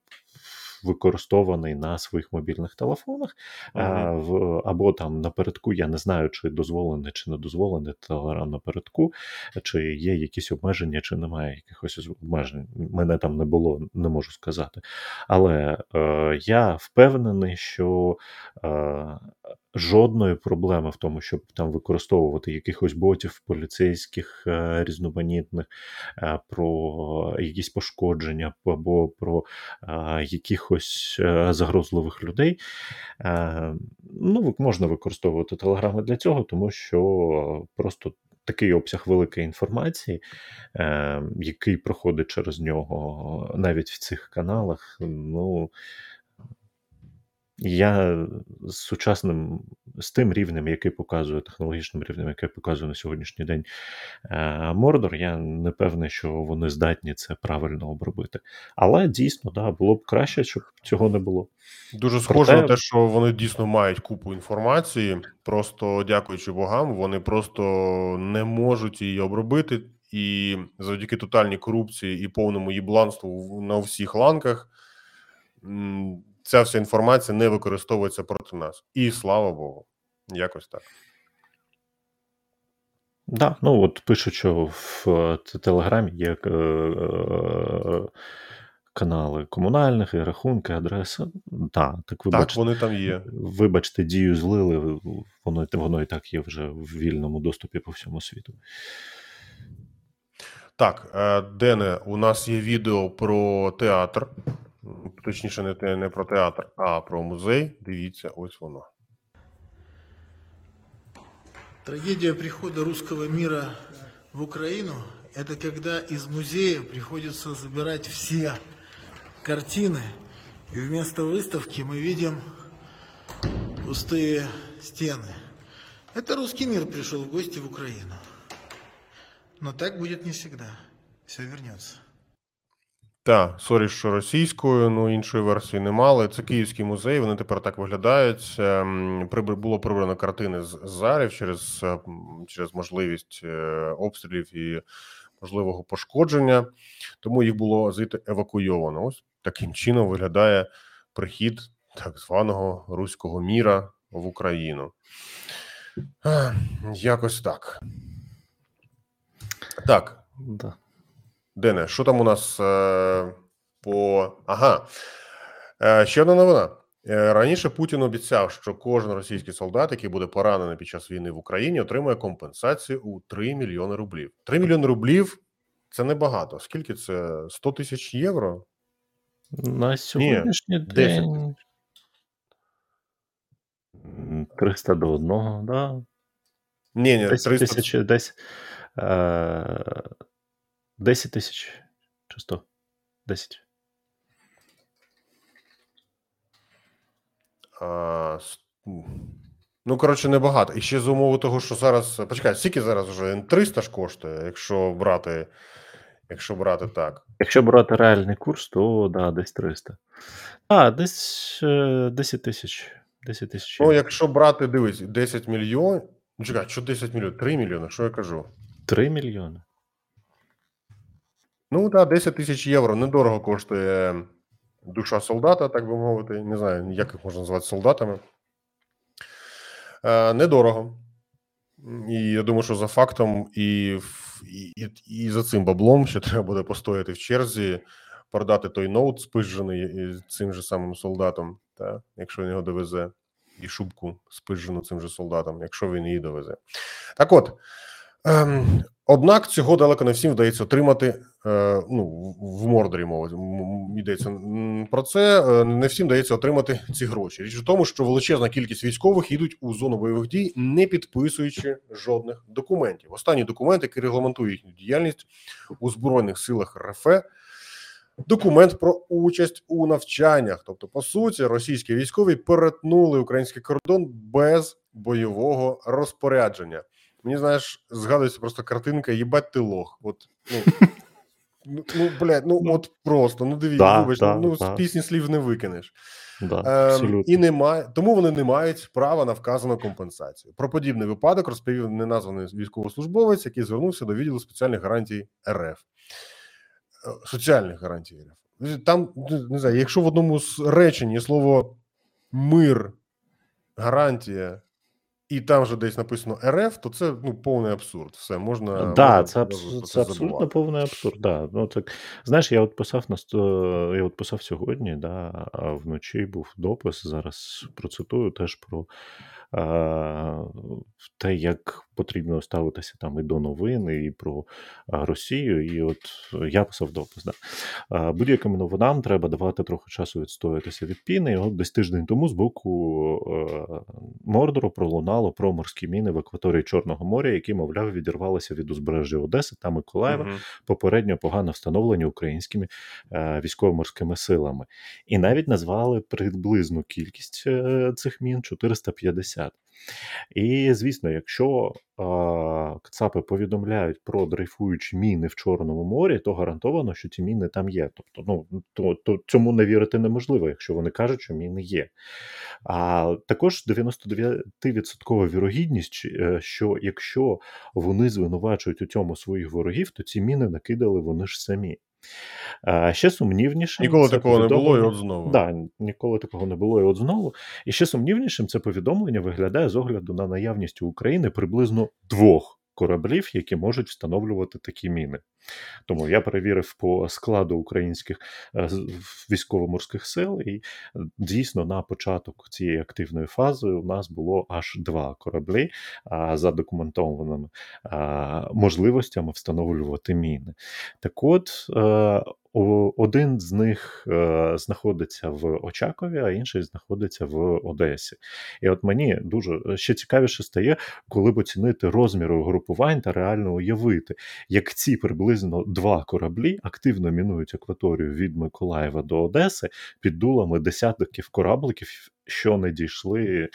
використований на своїх мобільних телефонах, ага. а, в, або там напередку, я не знаю, чи дозволений, чи не дозволений Телеграм напередку, чи є якісь обмеження, чи немає якихось обмежень. Мене там не було, не можу сказати. Але е, я впевнений, що е, жодної проблеми в тому, щоб там використовувати якихось ботів поліцейських різноманітних про якісь пошкодження або про якихось загрозливих людей. Ну, можна використовувати Телеграми для цього, тому що просто такий обсяг великої інформації, який проходить через нього навіть в цих каналах, ну... Я з сучасним, з тим рівнем, який показує, технологічним рівнем, який показує на сьогоднішній день Мордор, я не певний, що вони здатні це правильно обробити. Але дійсно, да, було б краще, щоб цього не було. Дуже схоже Проте... на те, що вони дійсно мають купу інформації, просто дякуючи богам, вони просто не можуть її обробити, і завдяки тотальній корупції і повному єбланству на всіх ланках ця вся інформація не використовується проти нас. І слава Богу. Якось так. Да, ну от пишуть, що в Телеграмі є е, е, канали комунальних, і рахунки, адреси. Да, так, ви так бачите, вони там є. Вибачте, Дію злили, воно, воно і так є вже в вільному доступі по всьому світу. Так, Дене, у нас є відео про театр. Точніше, не, не про театр, а про музей. Дивіться, ось воно. Трагедия прихода русского мира в Украину – это когда из музея приходится забирать все картины, и вместо выставки мы видим пустые стены. Это русский мир пришел в гости в Украину. Но так будет не всегда. Все вернется. Так, сорі, що російською, ну іншої версії не мали. Це Київський музей, вони тепер так виглядають. Було прибрано картини з залів через, через можливість обстрілів і можливого пошкодження, тому їх було звідти евакуйовано. Ось таким чином виглядає прихід так званого руського міра в Україну. Якось так. Так. Да. Дене, що там у нас е, по... Ага, е, ще одна новина. Е, раніше Путін обіцяв, що кожен російський солдат, який буде поранений під час війни в Україні, отримає компенсацію у три мільйони рублів. три мільйони рублів – це небагато. Скільки це? сто тисяч євро? На сьогоднішній Ні, день... триста до одного, да? Ні, ні, триста тисяч, десь... Е... десять тисяч чи сто? десять. А, ну, коротше, небагато. І ще з умови того, що зараз... Почекай, скільки зараз вже? триста ж коштує, якщо брати, якщо брати так. Якщо брати реальний курс, то, да, десь триста. А, десь десять тисяч. десять тисяч. Ну, якщо брати, дивись, десять мільйонів... Ну, чекай, що десять мільйонів? три мільйони, що я кажу? три мільйони? Ну, так, десять тисяч євро. Недорого коштує душа солдата, так би мовити. Не знаю, як їх можна назвати солдатами. Е, недорого. І я думаю, що за фактом і, і, і за цим баблом ще треба буде постояти в черзі, продати той ноут спижений цим же самим солдатом, та, якщо він його довезе, і шубку спижену цим же солдатом, якщо він її довезе. Так от, ем, однак цього далеко не всім вдається отримати, е, ну, в Мордорі мова йдеться про це, не всім вдається отримати ці гроші. Річ в тому, що величезна кількість військових йдуть у зону бойових дій, не підписуючи жодних документів. Останні документи, які регламентують їхню діяльність у Збройних силах РФ, документ про участь у навчаннях. Тобто, по суті, російські військові перетнули український кордон без бойового розпорядження. Мені, знаєш, згадується просто картинка «Єбать ти лох». От, ну, ну, блядь, ну от просто, ну дивіться, да, вибач, да, ну да. З пісні слів не викинеш. Да, ем, і немає, тому вони не мають права на вказану компенсацію. Про подібний випадок розповів неназваний військовослужбовець, який звернувся до відділу спеціальних гарантій РФ. Соціальних гарантій РФ. Там, не знаю, якщо в одному з речень слово «мир», «гарантія», і там же десь написано РФ, то це, ну, повний абсурд. Все, можна... Так, да, це, абс... це абсолютно повний абсурд, да. Ну, так. Знаєш, я от писав, на сто... я от писав сьогодні, да, а вночі був допис, зараз процитую теж про а... те, як потрібно ставитися там і до новин, і про Росію, і от я писав допис, да. А будь-яким новинам треба давати трохи часу відстоятися від піни, і от десь тиждень тому з боку Мордору пролунав про морські міни в акваторії Чорного моря, які, мовляв, відірвалися від узбережжя Одеси та Миколаєва, угу. Попередньо погано встановлені українськими е, військово-морськими силами. І навіть назвали приблизну кількість е, цих мін – чотириста п'ятдесят. І, звісно, якщо е, кацапи повідомляють про дрейфуючі міни в Чорному морі, то гарантовано, що ці міни там є. Тобто, ну, то, то цьому не вірити неможливо, якщо вони кажуть, що міни є. А також дев'яносто дев'ять відсотків вірогідність, що якщо вони звинувачують у цьому своїх ворогів, то ці міни накидали вони ж самі. А ще сумнівнішим... Ніколи такого не було, і от знову. Да, ніколи такого не було, і от знову. І ще сумнівнішим це повідомлення виглядає з огляду на наявність у України приблизно двох кораблів, які можуть встановлювати такі міни. Тому я перевірив по складу українських військово-морських сил, і дійсно на початок цієї активної фази у нас було аж два кораблі а, за документованими а, можливостями встановлювати міни. Так от, а, один з них е, знаходиться в Очакові, а інший знаходиться в Одесі. І от мені дуже ще цікавіше стає, коли б оцінити розміри угрупувань та реально уявити, як ці приблизно два кораблі активно мінують акваторію від Миколаєва до Одеси під дулами десятків корабликів, що не дійшли.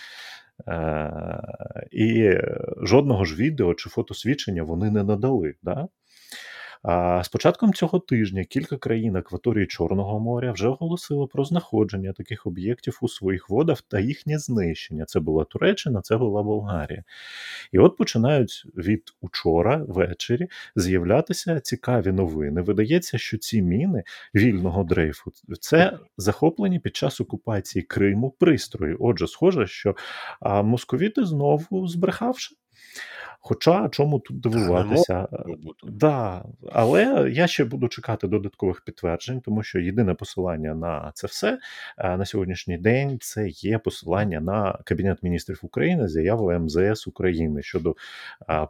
Е, і жодного ж відео чи фотосвідчення вони не надали, да? А з початком цього тижня кілька країн акваторії Чорного моря вже оголосили про знаходження таких об'єктів у своїх водах та їхнє знищення. Це була Туреччина, це була Болгарія. І от починають від учора ввечері з'являтися цікаві новини. Видається, що ці міни вільного дрейфу – це захоплені під час окупації Криму пристрої. Отже, схоже, що а, московіти знову збрехавши. Хоча чому тут дивуватися? Да, але я ще буду чекати додаткових підтверджень, тому що єдине посилання на це все на сьогоднішній день це є посилання на Кабінет міністрів України, заяву ем зе ес України щодо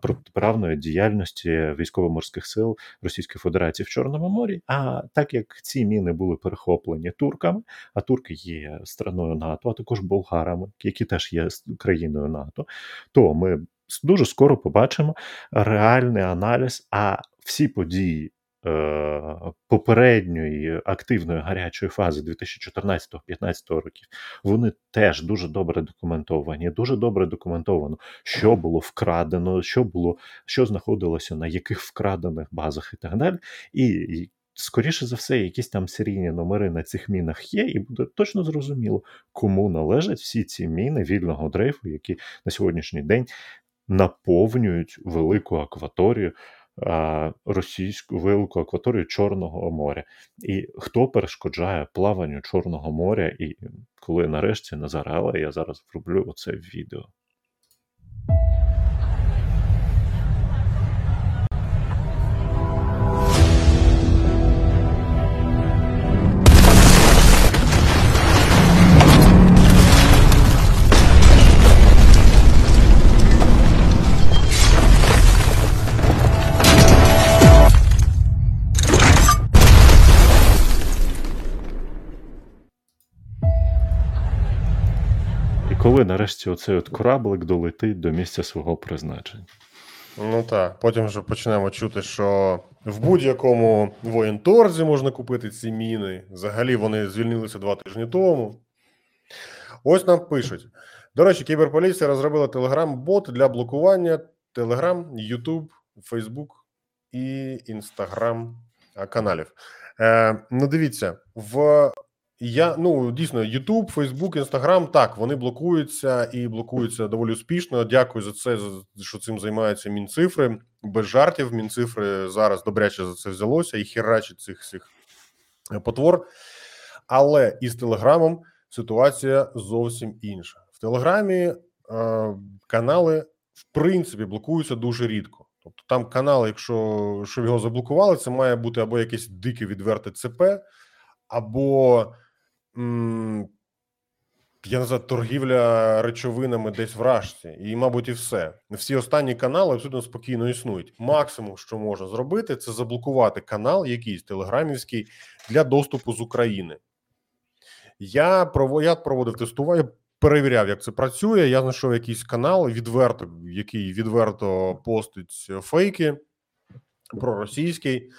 протиправної діяльності військово-морських сил Російської Федерації в Чорному морі. А так як ці міни були перехоплені турками, а турки є страною НАТО, а також болгарами, які теж є країною НАТО, то ми дуже скоро побачимо реальний аналіз, а всі події е, попередньої активної гарячої фази дві тисячі чотирнадцятого-п'ятнадцятого років, вони теж дуже добре документовані, дуже добре документовано, що було вкрадено, що було, що знаходилося на яких вкрадених базах і так далі, і скоріше за все, якісь там серійні номери на цих мінах є, і буде точно зрозуміло, кому належать всі ці міни вільного дрейфу, які на сьогоднішній день наповнюють велику акваторію а, російську велику акваторію Чорного моря. І хто перешкоджає плаванню Чорного моря, і коли нарешті Назара, я зараз вроблю оце відео. Коли нарешті оцей от кораблик долетить до місця свого призначення. Ну так, потім вже почнемо чути, що в будь-якому воєнторзі можна купити ці міни. Взагалі вони звільнилися два тижні тому. Ось нам пишуть. До речі, кіберполіція розробила Telegram-бот для блокування Telegram, YouTube, Facebook і Instagram каналів. Е, ну дивіться, в... Я, ну, дійсно, YouTube, Facebook, Instagram, так, вони блокуються і блокуються доволі успішно. Дякую за це, що цим займаються Мінцифри. Без жартів, Мінцифри зараз добряче за це взялося і херачить цих всіх потвор. Але із Телеграмом ситуація зовсім інша. В Телеграмі е, канали, в принципі, блокуються дуже рідко. Тобто там канал, якщо щоб його заблокували, це має бути або якесь дике відверте ЦП, або... я не знаю, торгівля речовинами десь в Рашці. І, мабуть, і все. Всі останні канали абсолютно спокійно існують. Максимум, що можна зробити, це заблокувати канал якийсь телеграмівський для доступу з України. Я проводив тестування, перевіряв, як це працює. Я знайшов якийсь канал, відверто, який відверто постить фейки, проросійський.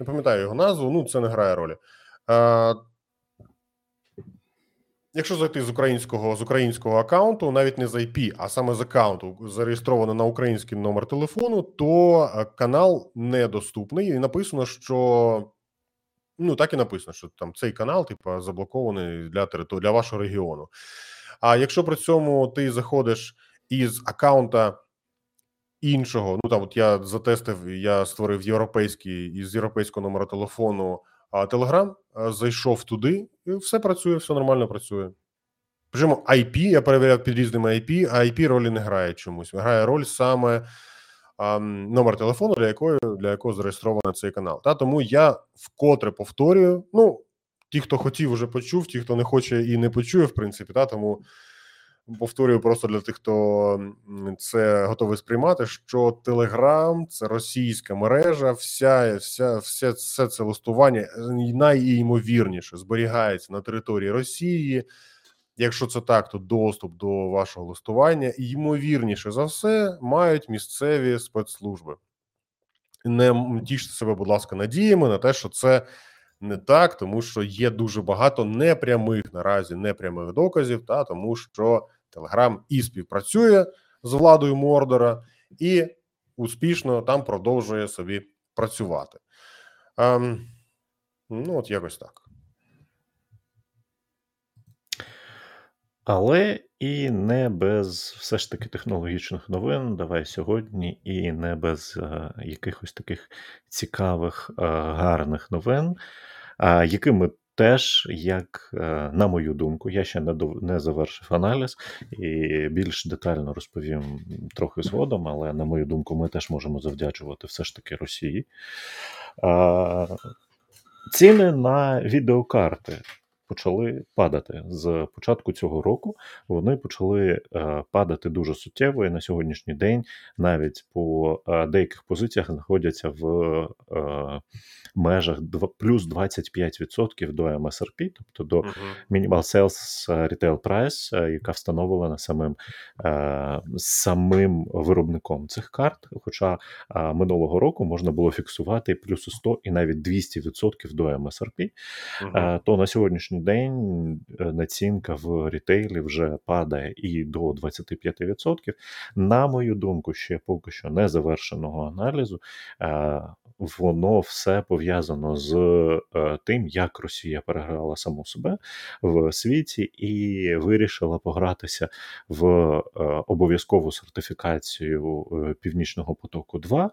Не пам'ятаю його назву, ну це не грає ролі. Якщо зайти з українського з українського акаунту, навіть не з ай пі, а саме з акаунту, зареєстровано на український номер телефону, то канал недоступний. І написано, що ну так і написано, що там цей канал, типу, заблокований для території для вашого регіону. А якщо при цьому ти заходиш із акаунта іншого, ну там от я затестив, я створив європейський із європейського номера телефону. А Telegram зайшов туди, і все працює, все нормально працює. Причому ай пі, я перевіряв під різними ай пі, а ай пі ролі не грає чомусь. Грає роль саме номер телефону, для якої для якого зареєстрований цей канал. Та тому я вкотре повторюю, ну, ті, хто хотів, вже почув, ті, хто не хоче і не почує, в принципі, та тому повторюю просто для тих, хто це готовий сприймати, що Telegram – це російська мережа, вся, вся, вся, все це листування найімовірніше зберігається на території Росії. Якщо це так, то доступ до вашого листування, ймовірніше за все, мають місцеві спецслужби. Не тіште себе, будь ласка, надіями на те, що це не так, тому що є дуже багато непрямих наразі, непрямих доказів, та тому що Telegram і співпрацює з владою Мордора, і успішно там продовжує собі працювати. Ем, ну, от якось так. Але і не без, все ж таки, технологічних новин, давай сьогодні, і не без а, якихось таких цікавих, а, гарних новин, а, якими теж, як, а, на мою думку, я ще не, до, не завершив аналіз, і більш детально розповім трохи згодом, але, на мою думку, ми теж можемо завдячувати все ж таки Росії. А, ціни на відеокарти почали падати. З початку цього року вони почали е, падати дуже суттєво, і на сьогоднішній день навіть по е, деяких позиціях знаходяться в е, межах плюс двадцять п'ять відсотків до ем ес ар пі, тобто до uh-huh. Minimal Sales Retail Price, е, яка встановлена самим, е, самим виробником цих карт, хоча е, минулого року можна було фіксувати плюс сто і навіть двісті відсотків до ем ес ар пі, uh-huh. е, то на сьогоднішній день націнка в рітейлі вже падає і до двадцять п'ять відсотків. На мою думку, ще поки що не завершеного аналізу, воно все пов'язано з тим, як Росія переграла саму себе в світі і вирішила погратися в обов'язкову сертифікацію Північного потоку два,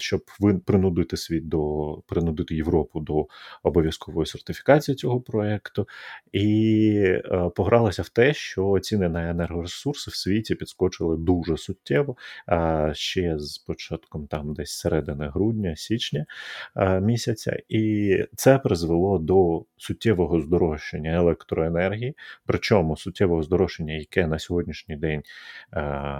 щоб принудити світ до принудити Європу до обов'язкової сертифікації цього проєкту, і е, погралася в те, що ціни на енергоресурси в світі підскочили дуже суттєво, е, ще з початком там десь середини грудня, січня е, місяця, і це призвело до суттєвого здорожчання електроенергії, причому суттєвого здорожчання, яке на сьогоднішній день е,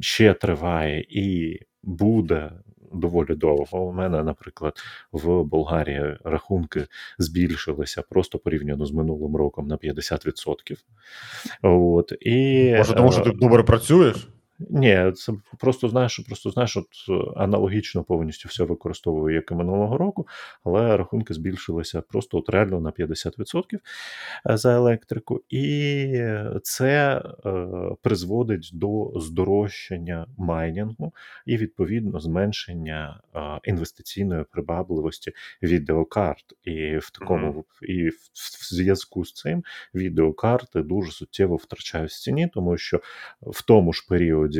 ще триває і буде доволі довго. У мене, наприклад, в Болгарії рахунки збільшилися просто порівняно з минулим роком на п'ятдесят відсотків. От. І, може, тому що ти добре працюєш? Ні, це просто знаєш, просто знаєш, от аналогічно повністю все використовую, як і минулого року, але рахунки збільшилися просто от реально на п'ятдесят відсотків за електрику, і це е, призводить до здорожчання майнінгу і, відповідно, зменшення е, інвестиційної прибабливості відеокарт. І в такому, і в, в зв'язку з цим відеокарти дуже суттєво втрачають в ціні, тому що в тому ж періоді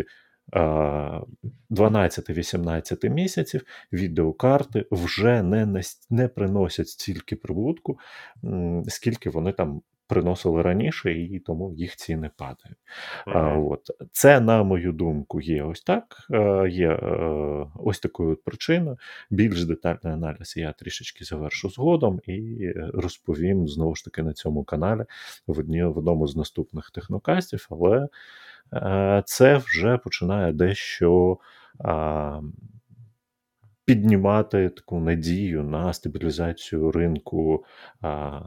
дванадцять-вісімнадцять місяців відеокарти вже не, не приносять стільки прибутку, скільки вони там приносили раніше, і тому їх ціни падають. Okay. От. Це, на мою думку, є ось так, є ось такою причиною. Більш детальний аналіз я трішечки завершу згодом і розповім, знову ж таки, на цьому каналі в, одні, в одному з наступних технокастів, але це вже починає дещо а, піднімати таку надію на стабілізацію ринку а,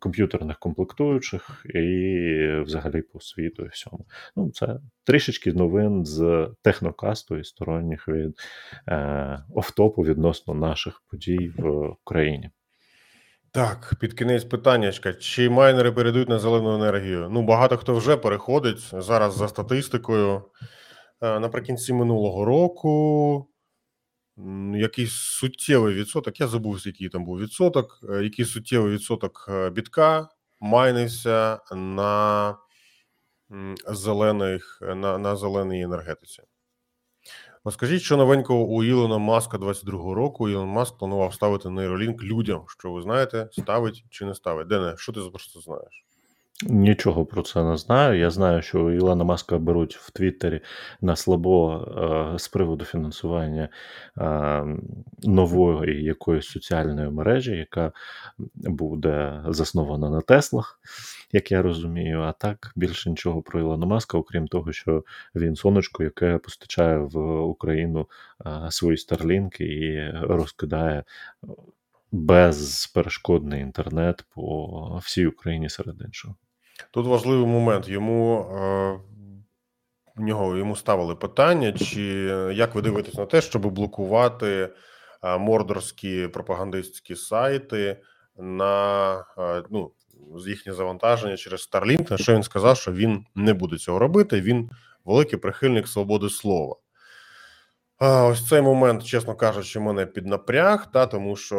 комп'ютерних комплектуючих і взагалі по світу і всьому. Ну, це трішечки новин з технокасту і сторонніх від а, офтопу відносно наших подій в Україні. Так, під кінець питаннячка. Чи майнери перейдуть на зелену енергію? Ну, багато хто вже переходить. Зараз за статистикою. Наприкінці минулого року якийсь суттєвий відсоток, я забув, який там був відсоток, який суттєвий відсоток бітка майнився на, зелених, на, на зеленій енергетиці. Розкажіть, що новенького у Ілона Маска двадцять другого року. Ілон Маск планував ставити нейролінк людям. Що ви знаєте, ставить чи не ставить? Дене, що ти просто знаєш? Нічого про це не знаю. Я знаю, що Ілона Маска беруть в Твіттері на слабо з приводу фінансування нової якоїсь соціальної мережі, яка буде заснована на Теслах, як я розумію. А так, більше нічого про Ілона Маска, окрім того, що він сонечко, яке постачає в Україну свої старлінки і розкидає безперешкодний інтернет по всій Україні серед іншого. Тут важливий момент. Йому е, нього йому ставили питання, чи як ви дивитесь на те, щоб блокувати е, мордорські пропагандистські сайти на е, ну, їхнє завантаження через Starlink. На що він сказав, що він не буде цього робити. Він великий прихильник свободи слова. А, ось цей момент, чесно кажучи, мене піднапряг, та, тому що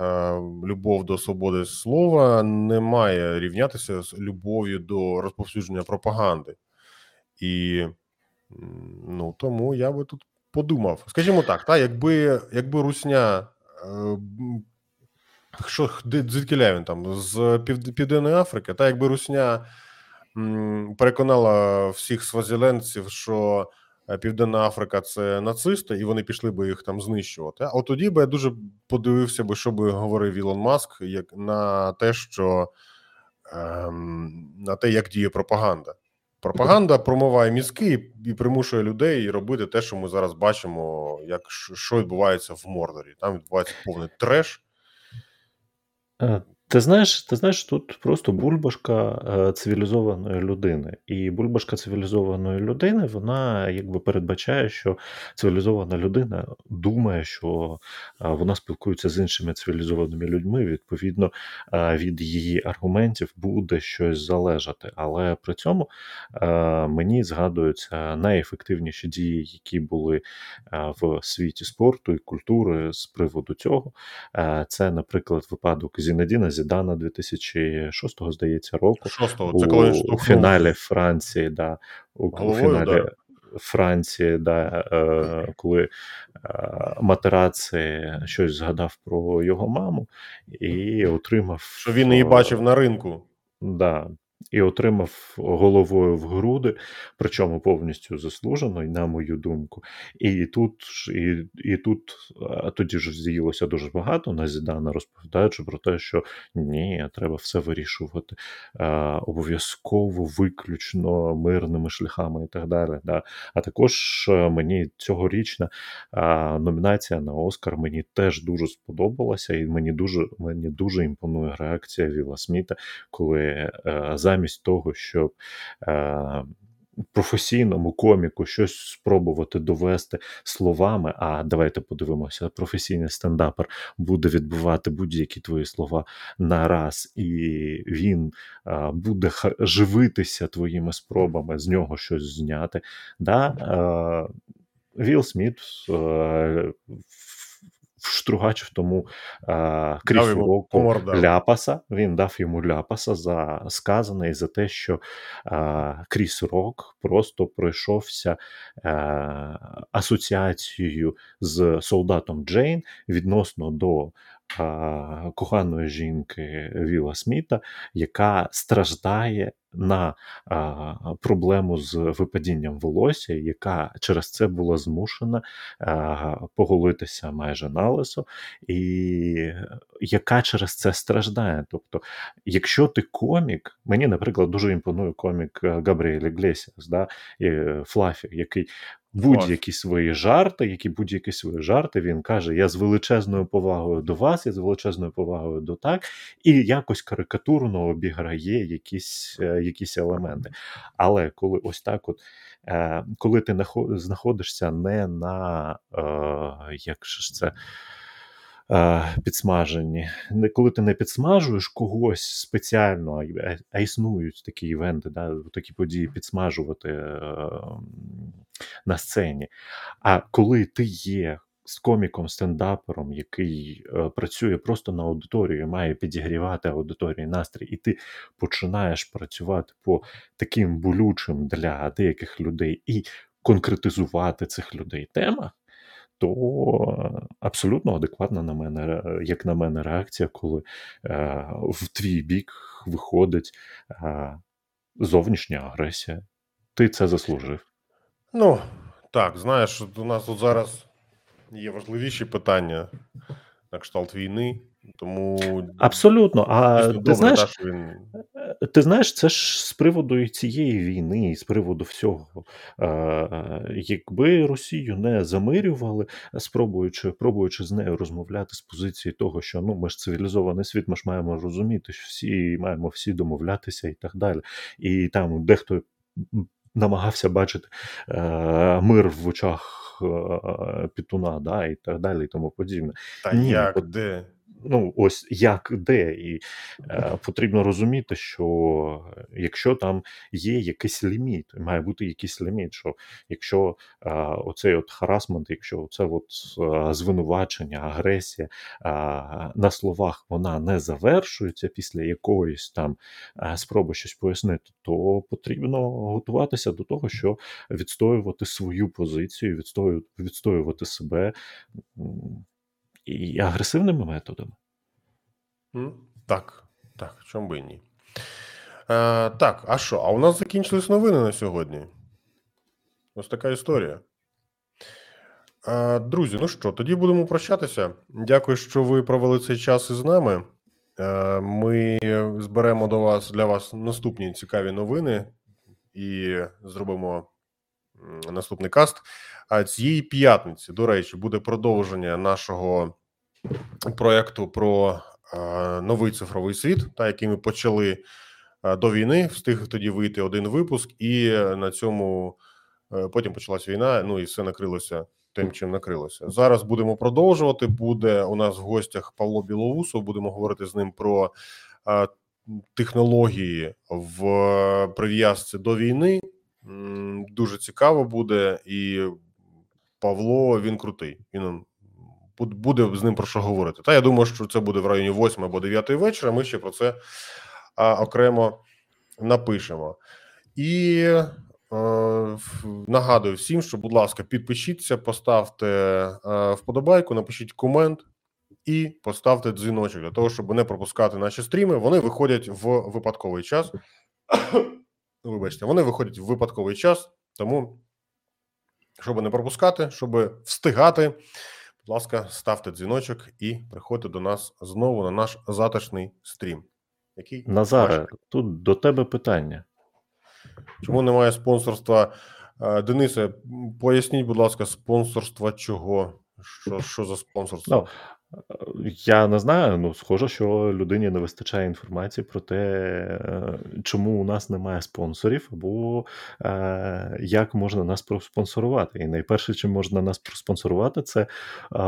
е, любов до свободи слова не має рівнятися з любов'ю до розповсюдження пропаганди. І ну, тому я би тут подумав. Скажімо так, та, якби, якби Русня, е, що, звідки ля він там, з Пів, Південної Африки, та, якби Русня м, переконала всіх свазіленців, що Південна Африка – це нацисти, і вони пішли би їх там знищувати. А от тоді би я дуже подивився би, що би говорив Ілон Маск, як на те, що ем, на те, як діє пропаганда. Пропаганда промиває мізки і примушує людей робити те, що ми зараз бачимо, як що відбувається в Мордорі. Там відбувається повний треш. Ти знаєш, ти знаєш, тут просто бульбашка цивілізованої людини. І бульбашка цивілізованої людини, вона якби передбачає, що цивілізована людина думає, що вона спілкується з іншими цивілізованими людьми, відповідно, від її аргументів буде щось залежати. Але при цьому мені згадуються найефективніші дії, які були в світі спорту і культури з приводу цього. Це, наприклад, випадок Зінедіна Зідана дві тисячі шостого, здається, року. шостого, це коли у фіналі Франції, да, у головою фіналі удар. Франції, да, е, коли е, Матераци щось згадав про його маму і отримав... Що він її бачив на ринку. Да. І отримав головою в груди, причому повністю заслужено, і на мою думку. І тут, і, і тут тоді ж з'їлося дуже багато на Зідана, розповідаючи про те, що ні, треба все вирішувати а, обов'язково, виключно мирними шляхами і так далі. Да. А також мені цьогорічна а, номінація на Оскар мені теж дуже сподобалася, і мені дуже, мені дуже імпонує реакція Вілла Сміта, коли а, замість того, щоб е, професійному коміку щось спробувати довести словами, а давайте подивимося, професійний стендапер буде відбивати будь-які твої слова на раз, і він е, буде хар- живитися твоїми спробами з нього щось зняти. Да? Е, Вілл Сміт е, вштругачив тому е, крізь око ляпаса, він дав йому ляпаса за сказане і за те, що е, Кріс Рок просто пройшовся е, асоціацією з солдатом Джейн відносно до е, коханої жінки Вілла Сміта, яка страждає на а, проблему з випадінням волосся, яка через це була змушена а, поголитися майже налисо, і яка через це страждає. Тобто, якщо ти комік, мені, наприклад, дуже імпонує комік Габріель Іглесіас, да, Флафі, який будь-які свої жарти, які будь-які свої жарти, він каже, я з величезною повагою до вас, я з величезною повагою до так, і якось карикатурно обіграє якісь, якісь елементи. Але коли ось так от, коли ти знаходишся не на, як ж це, підсмажені. Коли ти не підсмажуєш когось спеціально, а існують такі івенти, да, такі події підсмажувати е, на сцені. А коли ти є з коміком, стендапером, який е, працює просто на аудиторію, має підігрівати аудиторії настрій, і ти починаєш працювати по таким болючим для деяких людей і конкретизувати цих людей темах, то абсолютно адекватна на мене, як на мене, реакція, коли е, в твій бік них виходить е, зовнішня агресія. Ти це заслужив. Ну, так, знаєш, у нас тут зараз є важливіші питання на кшталт війни. Тому абсолютно. А ти добре, знаєш, та, що він... ти знаєш, це ж з приводу цієї війни, з приводу всього. Якби Росію не замирювали, спробуючи, пробуючи з нею розмовляти з позиції того, що ну ми ж цивілізований світ, ми ж маємо розуміти, що всі маємо всі домовлятися і так далі. І там дехто намагався бачити е, мир в очах е, Пітуна, да, і так далі, і тому подібне. Та ні, як от... де? Ну, ось як де, і е, потрібно розуміти, що якщо там є якийсь ліміт, має бути якийсь ліміт, що якщо е, оцей от харасмент, якщо оце от е, звинувачення, агресія е, на словах вона не завершується після якоїсь там е, спроби щось пояснити, то потрібно готуватися до того, що відстоювати свою позицію, відстою, відстоювати себе, і агресивними методами. Так, так, чому би і ні. Е, так, а що? А у нас закінчились новини на сьогодні. Ось така історія. Е, друзі, ну що, тоді будемо прощатися. Дякую, що ви провели цей час із нами. Е, ми зберемо до вас, для вас наступні цікаві новини і зробимо наступний каст. А цієї п'ятниці, до речі, буде продовження нашого проєкту про е, новий цифровий світ, та який ми почали е, до війни, встиг тоді вийти один випуск, і на цьому е, потім почалась війна, ну і все накрилося тим, чим накрилося. Зараз будемо продовжувати, буде у нас в гостях Павло Білоусов, будемо говорити з ним про е, технології в е, прив'язці до війни. М, дуже цікаво буде, і Павло, він крутий, він буде з ним про що говорити. Та я думаю, що це буде в районі восьмої або дев'ятої вечора, ми ще про це а, окремо напишемо. І е, нагадую всім, що, будь ласка, підпишіться, поставте е, вподобайку, напишіть комент і поставте дзвіночок, для того, щоб не пропускати наші стріми. Вони виходять в випадковий час. Вибачте, вони виходять в випадковий час, тому... Щоб не пропускати, щоб встигати, будь ласка, ставте дзвіночок і приходьте до нас знову на наш затишний стрім. Який Назаре, важкий. Тут до тебе питання. Чому немає спонсорства? Денисе, поясніть, будь ласка, спонсорства чого? Що, що за спонсорство? No. Я не знаю, ну схоже, що людині не вистачає інформації про те, чому у нас немає спонсорів, або е, як можна нас проспонсорувати. І найперше, чим можна нас проспонсорувати, це е,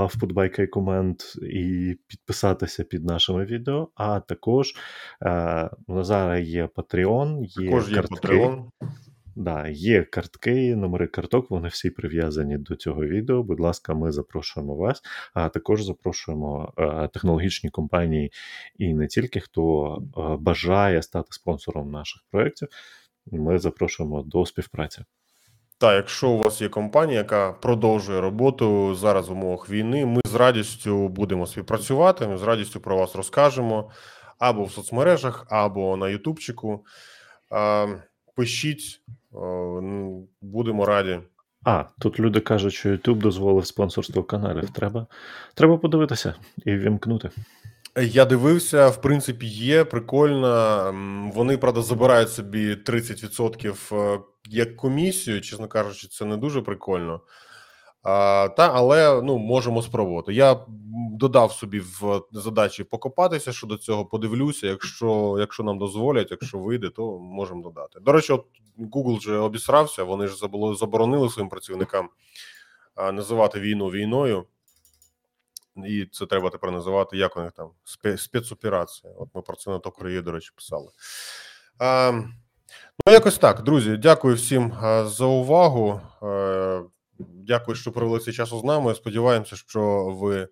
вподобайка і комент, і підписатися під нашими відео, а також е, у Назара є Patreon, є також картки. Є Patreon. Да, є картки, номери карток, вони всі прив'язані до цього відео. Будь ласка, ми запрошуємо вас, а також запрошуємо е, технологічні компанії і не тільки, хто е, бажає стати спонсором наших проєктів, ми запрошуємо до співпраці. Та, якщо у вас є компанія, яка продовжує роботу зараз в умовах війни, ми з радістю будемо співпрацювати, ми з радістю про вас розкажемо або в соцмережах, або на ютубчику. Е, пишіть. Будемо раді. А, тут люди кажуть, що YouTube дозволив спонсорство каналів. Треба, треба подивитися і вімкнути. Я дивився, в принципі, є, прикольно. Вони, правда, забирають собі тридцять відсотків як комісію, чесно кажучи, це не дуже прикольно. А, та, але ну, можемо спробувати. Я додав собі в задачі покопатися щодо цього, подивлюся, якщо, якщо нам дозволять, якщо вийде, то можемо додати. До речі, от Google же обісрався, вони ж заборонили своїм працівникам а, називати війну війною, і це треба тепер називати, як у них там, спецоперація. От ми про це на Токарі є, до речі, писали. А, ну, якось так, друзі, дякую всім а, за увагу. А, Дякую, що провели цей час з нами. Сподіваємося, що ви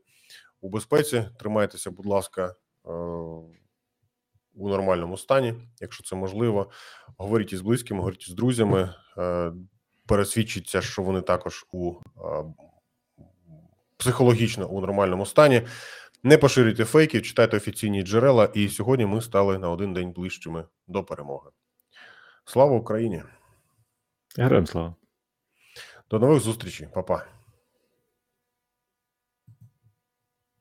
у безпеці. Тримайтеся, будь ласка, у нормальному стані, якщо це можливо. Говоріть із близькими, говоріть із друзями. Пересвідчіться, що вони також у психологічно у нормальному стані. Не поширюйте фейків, читайте офіційні джерела, і сьогодні ми стали на один день ближчими до перемоги. Слава Україні! Героям слава! До нових зустрічей, па-па!